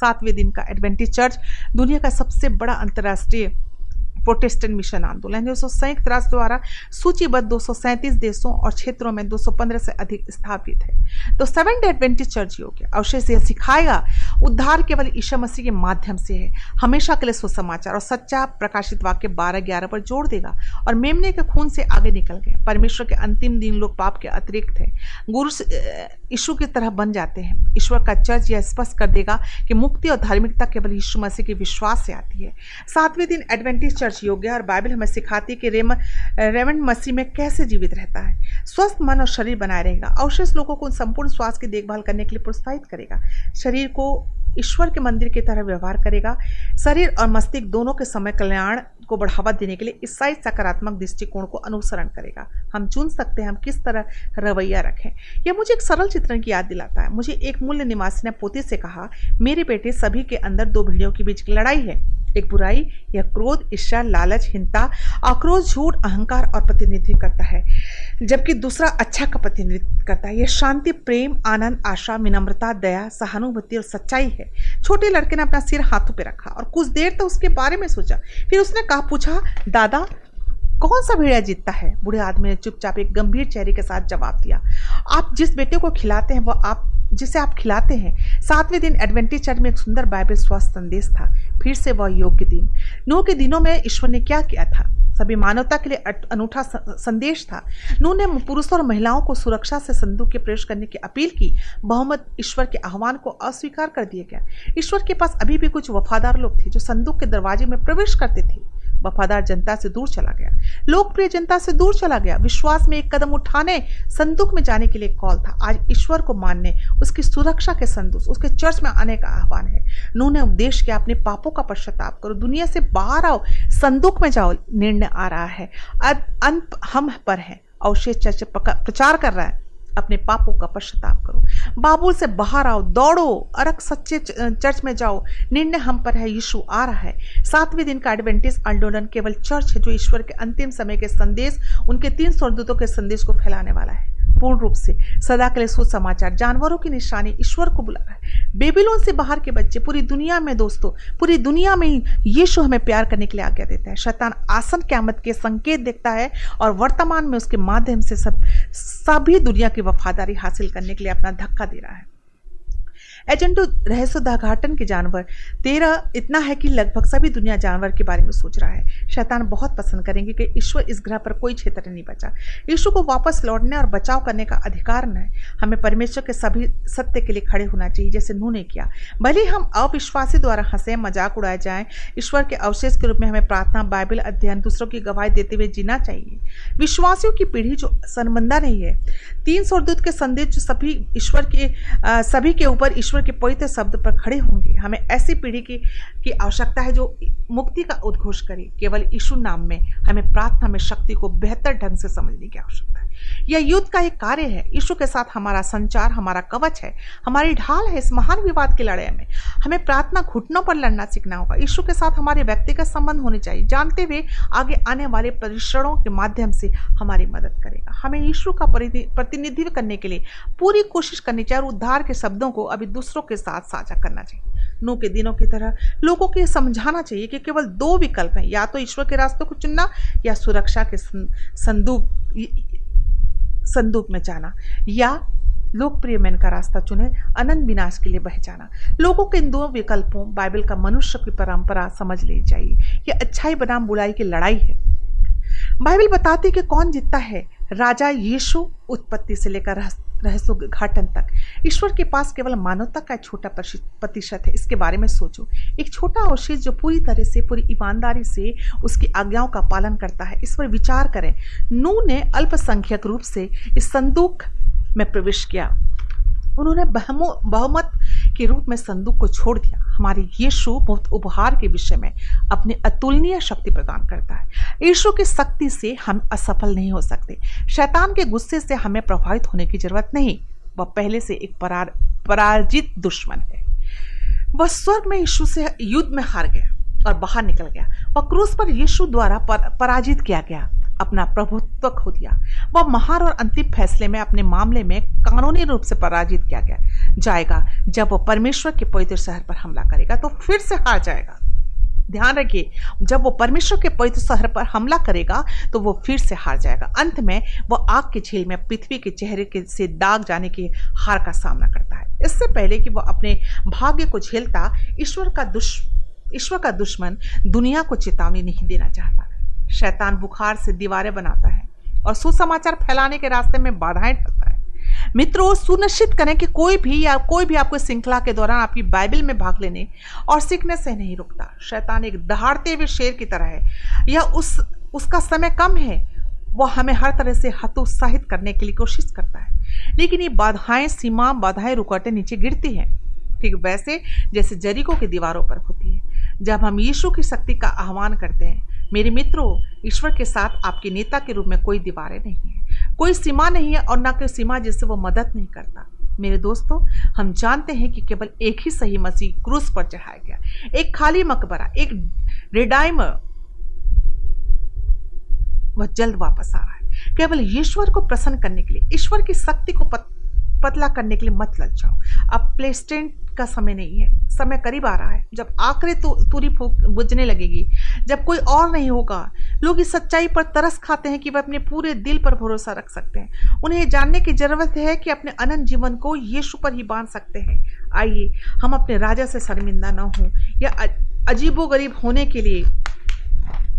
सातवें दिन का एडवेंटिस्ट चर्च दुनिया का सबसे बड़ा अंतर्राष्ट्रीय प्रोटेस्टेंट मिशन आंदोलन है जो संयुक्त राष्ट्र द्वारा सूचीबद्ध दो सौ सैंतीस देशों और क्षेत्रों में दो सौ पंद्रह से अधिक स्थापित है। तो सेवन डे एडवेंटिस्ट चर्च योग अवशेष यह सिखाएगा उद्धार केवल ईसा मसीह के माध्यम से है। हमेशा के लिए सुसमाचार और सच्चा प्रकाशित वाक्य बारह ग्यारह पर जोर देगा और मेमने के खून से आगे निकल गए। परमेश्वर के अंतिम दिन लोग पाप के अतिरिक्त है गुरु यीशु की तरह बन जाते हैं। ईश्वर का चर्च यह स्पष्ट कर देगा कि मुक्ति और धार्मिकता केवल यीशु मसीह के विश्वास से आती है। सातवें दिन एडवेंटिस्ट चर्च योग्य है और बाइबल हमें सिखाती है कि रेम रेमंड मसीह में कैसे जीवित रहता है। स्वस्थ मन और शरीर बनाए रहेगा। अवशेष लोगों को संपूर्ण स्वास्थ्य की देखभाल करने के लिए प्रोत्साहित करेगा। शरीर को ईश्वर के मंदिर की तरह व्यवहार करेगा। शरीर और मस्तिष्क दोनों के समय कल्याण को बढ़ावा देने के लिए ईसाई सकारात्मक दृष्टिकोण को अनुसरण करेगा। हम चुन सकते हैं हम किस तरह रवैया रखें। यह मुझे एक सरल चित्रण की याद दिलाता है। मुझे एक मूल्य निवासी ने पोते से कहा, मेरे बेटे सभी के अंदर दो भेड़ियों के बीच लड़ाई है, एक बुराई या क्रोध ईर्ष्या लालच हिंसा आक्रोश झूठ अहंकार और प्रतिनिधित्व करता है, जबकि दूसरा अच्छा का प्रतिनिधित्व करता है। यह शांति प्रेम आनंद आशा विनम्रता दया सहानुभूति और सच्चाई है। छोटे लड़के ने अपना सिर हाथों पर रखा और कुछ देर तक तो उसके बारे में सोचा। फिर उसने कहा पूछा, दादा कौन सा भेड़िया जीतता है? बूढ़े आदमी ने चुपचाप एक गंभीर चेहरे के साथ जवाब दिया, आप जिस बेटे को खिलाते हैं वह आप जिसे आप खिलाते हैं। सातवें दिन एडवेंटिस्ट चर्च में एक सुंदर बाइबल स्वास्थ्य संदेश था। फिर से वह योग्य दिन। नूह के दिनों में ईश्वर ने क्या किया था? सभी मानवता के लिए अनूठा संदेश था। नूह ने पुरुषों और महिलाओं को सुरक्षा से संदूक के प्रवेश करने की अपील की। बहुमत ईश्वर के आह्वान को अस्वीकार कर दिया गया। ईश्वर के पास अभी भी कुछ वफादार लोग थे जो संदूक के दरवाजे में प्रवेश करते थे। वफादार जनता से दूर चला गया, लोकप्रिय जनता से दूर चला गया। विश्वास में एक कदम उठाने संदूक में जाने के लिए कॉल था। आज ईश्वर को मानने उसकी सुरक्षा के संदेश उसके चर्च में आने का आह्वान है। नूह ने उपदेश किया, अपने पापों का पश्चाताप करो, दुनिया से बाहर आओ, संदूक में जाओ, निर्णय आ रहा है, अंत हम पर है। अवशेष चर्च प्रचार कर रहा है, अपने पापों का पश्चाताप करो, बाबुल से बाहर आओ, दौड़ो, अरक सच्चे चर्च में जाओ, निर्णय हम पर है, यीशु आ रहा है। सातवें दिन का एडवेंटिस्ट आंदोलन केवल चर्च है जो ईश्वर के अंतिम समय के संदेश उनके तीन स्वर्गदूतों के संदेश को फैलाने वाला है। पूर्ण रूप से सदा के लिए सुसमाचार जानवरों की निशानी ईश्वर को बुला रहा है। बेबीलोन से बाहर के बच्चे पूरी दुनिया में दोस्तों पूरी दुनिया में यीशु हमें प्यार करने के लिए आज्ञा देता है। शैतान आसन क़यामत के संकेत देखता है और वर्तमान में उसके माध्यम से सब सभी दुनिया की वफादारी हासिल करने के लिए अपना धक्का दे रहा है। एजेंडो रहस्योद्घाटन के जानवर तेरह इतना है कि लगभग सभी दुनिया जानवर के बारे में सोच रहा है। शैतान बहुत पसंद करेंगे कि ईश्वर इस ग्रह पर कोई क्षेत्र नहीं बचा। यीशु को वापस लौटने और बचाव करने का अधिकार न है। हमें परमेश्वर के सभी सत्य के लिए खड़े होना चाहिए जैसे नूह ने किया। भले हम अविश्वासी द्वारा हंसें मजाक उड़ाए जाएं, ईश्वर के अवशेष के रूप में हमें प्रार्थना बाइबल अध्ययन दूसरों की गवाही देते हुए जीना चाहिए। विश्वासियों की पीढ़ी जो शर्मिंदा नहीं है। तीन स्वर्गदूत के संदेश जो सभी ईश्वर के सभी के ऊपर ईश्वर के पवित्र शब्द पर खड़े होंगे। हमें ऐसी पीढ़ी की की आवश्यकता है जो मुक्ति का उद्घोष करे। केवल यीशु नाम में हमें प्रार्थना में शक्ति को बेहतर ढंग से समझने की आवश्यकता है। यह युद्ध का एक कार्य है। यीशु के साथ हमारा संचार हमारा कवच है, हमारी ढाल है। इस महान विवाद की लड़ाई में हमें प्रार्थना घुटनों पर लड़ना सीखना होगा। यीशु के साथ हमारे व्यक्तिगत संबंध होने चाहिए, जानते हुए आगे आने वाले परीक्षणों के माध्यम से हमारी मदद करेगा। हमें यीशु का प्रतिनिधित्व करने के लिए पूरी कोशिश करनी चाहिए और उद्धार के शब्दों को अभी दूसरों के साथ साझा करना चाहिए। नूह के दिनों की तरह लोगों को समझाना चाहिए कि केवल दो विकल्प हैं, या तो ईश्वर के रास्ते को चुनना या सुरक्षा के संदूक संदूक में जाना, या लोकप्रिय मैन का रास्ता चुने अनंत विनाश के लिए बह जाना। लोगों के इन दो विकल्पों बाइबल का मनुष्य की परंपरा समझ लेनी चाहिए। यह अच्छाई बनाम बुराई की लड़ाई है। बाइबल बताती है कि कौन जीतता है। राजा यीशु उत्पत्ति से लेकर रहस्योद्घाटन तक ईश्वर के पास केवल मानवता का छोटा प्रतिशत है। इसके बारे में सोचो, एक छोटा अवशेष जो पूरी तरह से पूरी ईमानदारी से उसकी आज्ञाओं का पालन करता है। इस पर विचार करें। नूह ने अल्पसंख्यक रूप से इस संदूक में प्रवेश किया। उन्होंने बहुमत के रूप में संदूक को छोड़ दिया। हमारे यीशु मुफ्त उपहार के विषय में अपनी अतुलनीय शक्ति प्रदान करता है। यीशु की शक्ति से हम असफल नहीं हो सकते। शैतान के गुस्से से हमें प्रभावित होने की जरूरत नहीं। वह पहले से एक परार, पराजित दुश्मन है। वह स्वर्ग में यीशु से युद्ध में हार गया और बाहर निकल गया। वह क्रूस पर यीशु द्वारा पर, पराजित किया गया, अपना प्रभुत्व खो दिया। वह महान और अंतिम फैसले में अपने मामले में कानूनी रूप से पराजित किया गया जाएगा। जब वह परमेश्वर के पवित्र शहर पर हमला करेगा तो फिर से हार जाएगा। ध्यान रखिए, जब वो परमेश्वर के पवित्र शहर पर हमला करेगा तो वो फिर से हार जाएगा। अंत में वह आग की झील में पृथ्वी के चेहरे के से दाग जाने की हार का सामना करता है। इससे पहले कि वह अपने भाग्य को झेलता, ईश्वर का दुश ईश्वर का दुश्मन दुनिया को चेतावनी नहीं देना चाहता। शैतान बुखार से दीवारें बनाता है और सुसमाचार फैलाने के रास्ते में बाधाएं डालता है। मित्रों, सुनिश्चित करें कि कोई भी या कोई भी आपको श्रृंखला के दौरान आपकी बाइबल में भाग लेने और सीखने से नहीं रुकता। शैतान एक दहाड़ते हुए शेर की तरह है। यह उस उसका समय कम है। वह हमें हर तरह से हतोत्साहित करने के लिए कोशिश करता है, लेकिन ये बाधाएँ सीमा बाधाएँ रुकावटें नीचे गिरती हैं, ठीक वैसे जैसे जरीको की दीवारों पर होती है। जब हम यीशु की शक्ति का आह्वान करते हैं, मेरे मित्रों, ईश्वर के साथ आपके नेता के रूप में कोई दीवारें नहीं है, कोई सीमा नहीं है और ना कोई सीमा जिससे वो मदद नहीं करता। मेरे दोस्तों, हम जानते हैं कि केवल एक ही सही मसीह क्रूस पर चढ़ाया गया, एक खाली मकबरा, एक रिडाइमर। वह जल्द वापस आ रहा है। केवल ईश्वर को प्रसन्न करने के लिए, ईश्वर की शक्ति को पत, पतला करने के लिए मत लग जाओ। अब प्लेस्टेंट का समय नहीं है। समय करीब आ रहा है जब आखिरी तुरी बुझने लगेगी, जब कोई और नहीं होगा। लोग इस सच्चाई पर तरस खाते हैं कि वे अपने पूरे दिल पर भरोसा रख सकते हैं। उन्हें जानने की जरूरत है कि अपने अनंत जीवन को यीशु पर ही बांध सकते हैं। आइए हम अपने राजा से शर्मिंदा न हों या अजीबोगरीब होने के लिए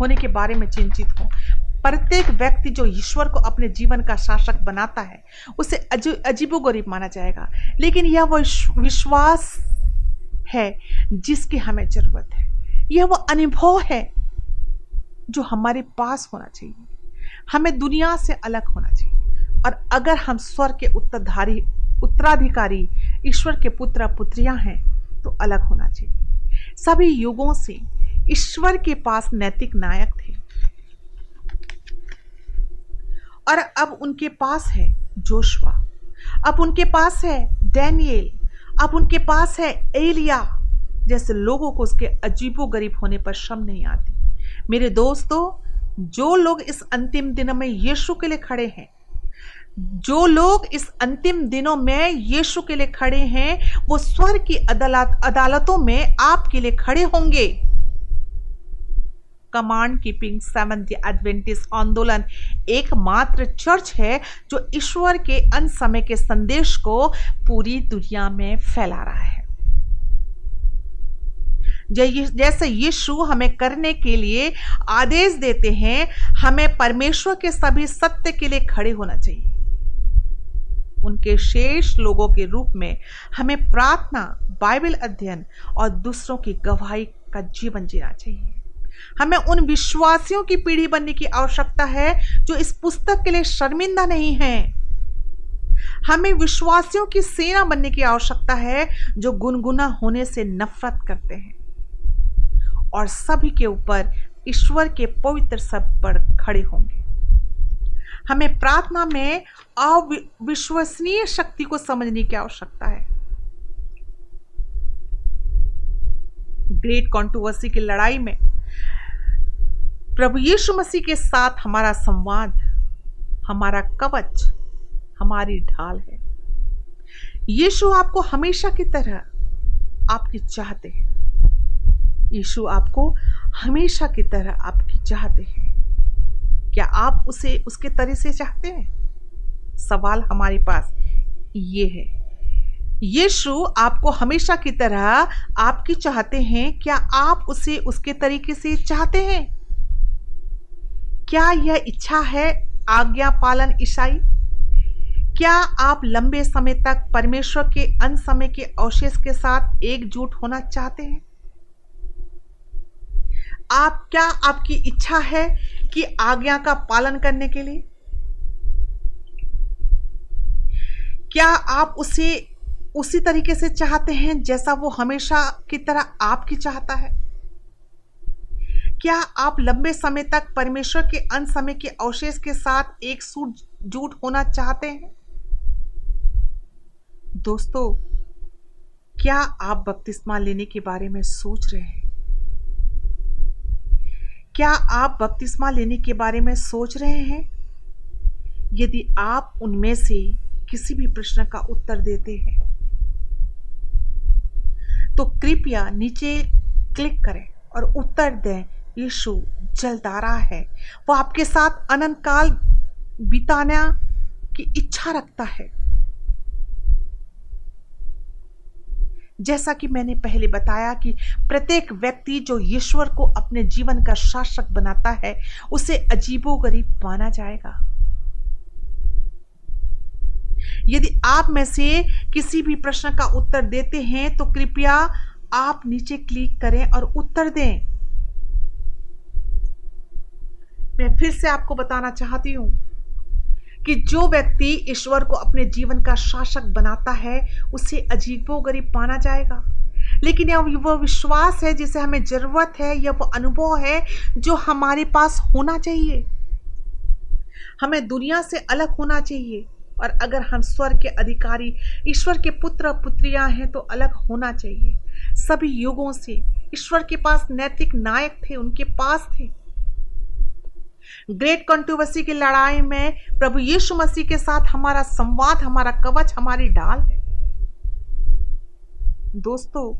होने के बारे में चिंतित हों। प्रत्येक व्यक्ति जो ईश्वर को अपने जीवन का शासक बनाता है उसे अजीबोगरीब माना जाएगा, लेकिन यह वो विश्वास है जिसकी हमें जरूरत है। यह वो अनुभव है जो हमारे पास होना चाहिए। हमें दुनिया से अलग होना चाहिए और अगर हम स्वर्ग के उत्तरधारी उत्तराधिकारी ईश्वर के पुत्र पुत्रियां हैं तो अलग होना चाहिए। सभी युगों से ईश्वर के पास नैतिक नायक थे और अब उनके पास है जोशुआ, अब उनके पास है डैनियल, अब उनके पास है एलिया जैसे लोगों को उसके अजीबोगरीब होने पर शर्म नहीं आती। मेरे दोस्तों, जो लोग इस अंतिम दिनों में यीशु के लिए खड़े हैं जो लोग इस अंतिम दिनों में यीशु के लिए खड़े हैं वो स्वर्ग की अदालत अदालतों में आपके लिए खड़े होंगे। कमांड कीपिंग सेवंथ एडवेंटिस्ट आंदोलन एकमात्र चर्च है जो ईश्वर के अंत समय के संदेश को पूरी दुनिया में फैला रहा है। जैसे यीशु हमें करने के लिए आदेश देते हैं, हमें परमेश्वर के सभी सत्य के लिए खड़े होना चाहिए। उनके शेष लोगों के रूप में हमें प्रार्थना, बाइबल अध्ययन और दूसरों की गवाही का जीवन जीना चाहिए। हमें उन विश्वासियों की पीढ़ी बनने की आवश्यकता है जो इस पुस्तक के लिए शर्मिंदा नहीं है। हमें विश्वासियों की सेना बनने की आवश्यकता है जो गुनगुना होने से नफरत करते हैं और सभी के ऊपर ईश्वर के पवित्र सब पर खड़े होंगे। हमें प्रार्थना में अविश्वसनीय शक्ति को समझने की आवश्यकता है। ग्रेट कंट्रोवर्सी की लड़ाई में प्रभु यीशु मसीह के साथ हमारा संवाद, हमारा कवच, हमारी ढाल है। यीशु आपको हमेशा की तरह आपकी चाहते हैं। यीशु आपको हमेशा की तरह आपकी चाहते हैं। क्या आप उसे उसके तरह से चाहते हैं? सवाल हमारे पास ये है। यीशु आपको हमेशा की तरह आपकी चाहते हैं, क्या आप उसे उसके तरीके से चाहते हैं? क्या यह इच्छा है आज्ञा पालन ईसाई? क्या आप लंबे समय तक परमेश्वर के अंत समय के अवशेष के साथ एकजुट होना चाहते हैं? आप क्या आपकी इच्छा है कि आज्ञा का पालन करने के लिए? क्या आप उसे उसी तरीके से चाहते हैं जैसा वो हमेशा की तरह आपकी चाहता है? क्या आप लंबे समय तक परमेश्वर के अंत समय के अवशेष के साथ एक सूट होना चाहते हैं? दोस्तों, क्या आप बपतिस्मा लेने के बारे में सोच रहे हैं? क्या आप बपतिस्मा लेने के बारे में सोच रहे हैं? यदि आप उनमें से किसी भी प्रश्न का उत्तर देते हैं तो कृपया नीचे क्लिक करें और उत्तर दें। यीशु जल्द आ रहा है। वो आपके साथ अनंत काल बिताने की इच्छा रखता है। जैसा कि मैंने पहले बताया कि प्रत्येक व्यक्ति जो ईश्वर को अपने जीवन का शासक बनाता है उसे अजीबोगरीब माना जाएगा। यदि आप में से किसी भी प्रश्न का उत्तर देते हैं तो कृपया आप नीचे क्लिक करें और उत्तर दें। मैं फिर से आपको बताना चाहती हूं कि जो व्यक्ति ईश्वर को अपने जीवन का शासक बनाता है उसे अजीबोगरीब माना जाएगा, लेकिन यह वो विश्वास है जिसे हमें जरूरत है। यह वो अनुभव है जो हमारे पास होना चाहिए। हमें दुनिया से अलग होना चाहिए और अगर हम स्वर्ग के अधिकारी ईश्वर के पुत्र पुत्रियां हैं तो अलग होना चाहिए। सभी युगों से ईश्वर के पास नैतिक नायक थे, उनके पास थे। ग्रेट कंट्रोवर्सी की लड़ाई में प्रभु यीशु मसीह के साथ हमारा संवाद, हमारा कवच, हमारी ढाल है। दोस्तों,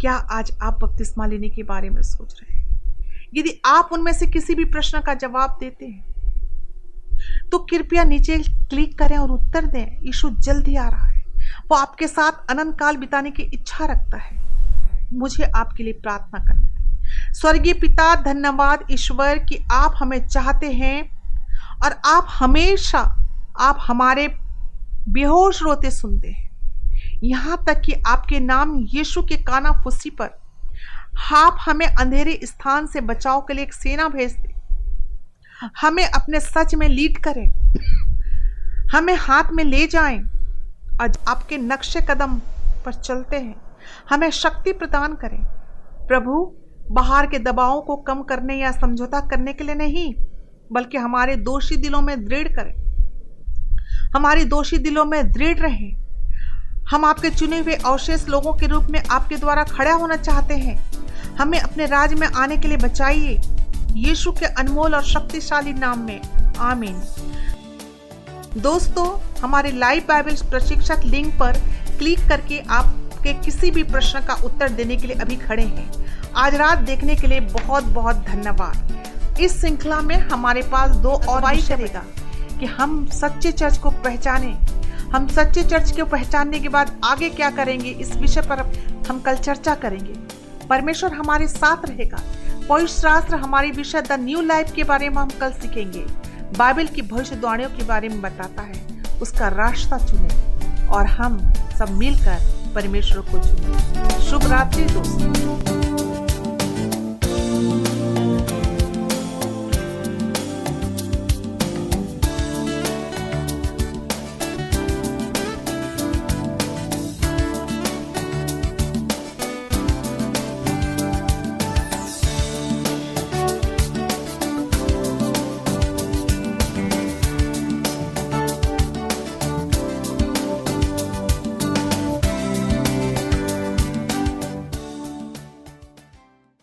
क्या आज आप बपतिस्मा लेने के बारे में सोच रहे हैं? यदि आप उनमें से किसी भी प्रश्न का जवाब देते हैं तो कृपया नीचे क्लिक करें और उत्तर दें। यीशु जल्दी आ रहा है। वो आपके साथ अनंत काल बिताने की इच्छा रखता है। मुझे आपके लिए प्रार्थना करने दें। स्वर्गीय पिता, धन्यवाद ईश्वर कि आप हमें चाहते हैं और आप हमेशा आप हमारे बेहोश रोते सुनते हैं। यहाँ तक कि आपके नाम यीशु के काना फुसी पर आप हमें अंधेरे स्थान से बचाव के लिए एक सेना भेज दें। हमें अपने सच में लीड करें, हमें हाथ में ले जाएं और आपके नक्शे कदम पर चलते हैं। हमें शक्ति प्रदान करें प्रभु, बाहर के दबावों को कम करने या समझौता करने के लिए नहीं, बल्कि हमारे दोषी दिलों में दृढ़ करें। हमारे दोषी दिलों में दृढ़ रहें। हम आपके चुने हुए अवशेष लोगों के रूप में आपके द्वारा खड़ा होना चाहते हैं। हमें अपने राज्य में आने के लिए बचाइए, यीशु के अनमोल और शक्तिशाली नाम में, आमीन। दोस्तों, हमारे लाइव बाइबल प्रशिक्षक लिंक पर क्लिक करके आप के किसी भी प्रश्न का उत्तर देने के लिए अभी खड़े हैं। आज रात देखने के लिए बहुत बहुत धन्यवाद। इस श्रृंखला में हमारे पास दो और विषय रहेगा कि हम सच्चे चर्च को पहचानें। हम सच्चे चर्च को पहचानने के बाद आगे क्या करेंगे, इस विषय पर हम कल चर्चा करेंगे। परमेश्वर हमारे साथ रहेगा। पवित्र शास्त्र हमारे विषय द न्यू लाइफ के बारे में हम कल सीखेंगे। बाइबल की भविष्यवाणियों के बारे में बताता है। उसका रास्ता चुने और हम सब मिलकर परमेश्वर को चुने। शुभ रात्रि दोस्तों।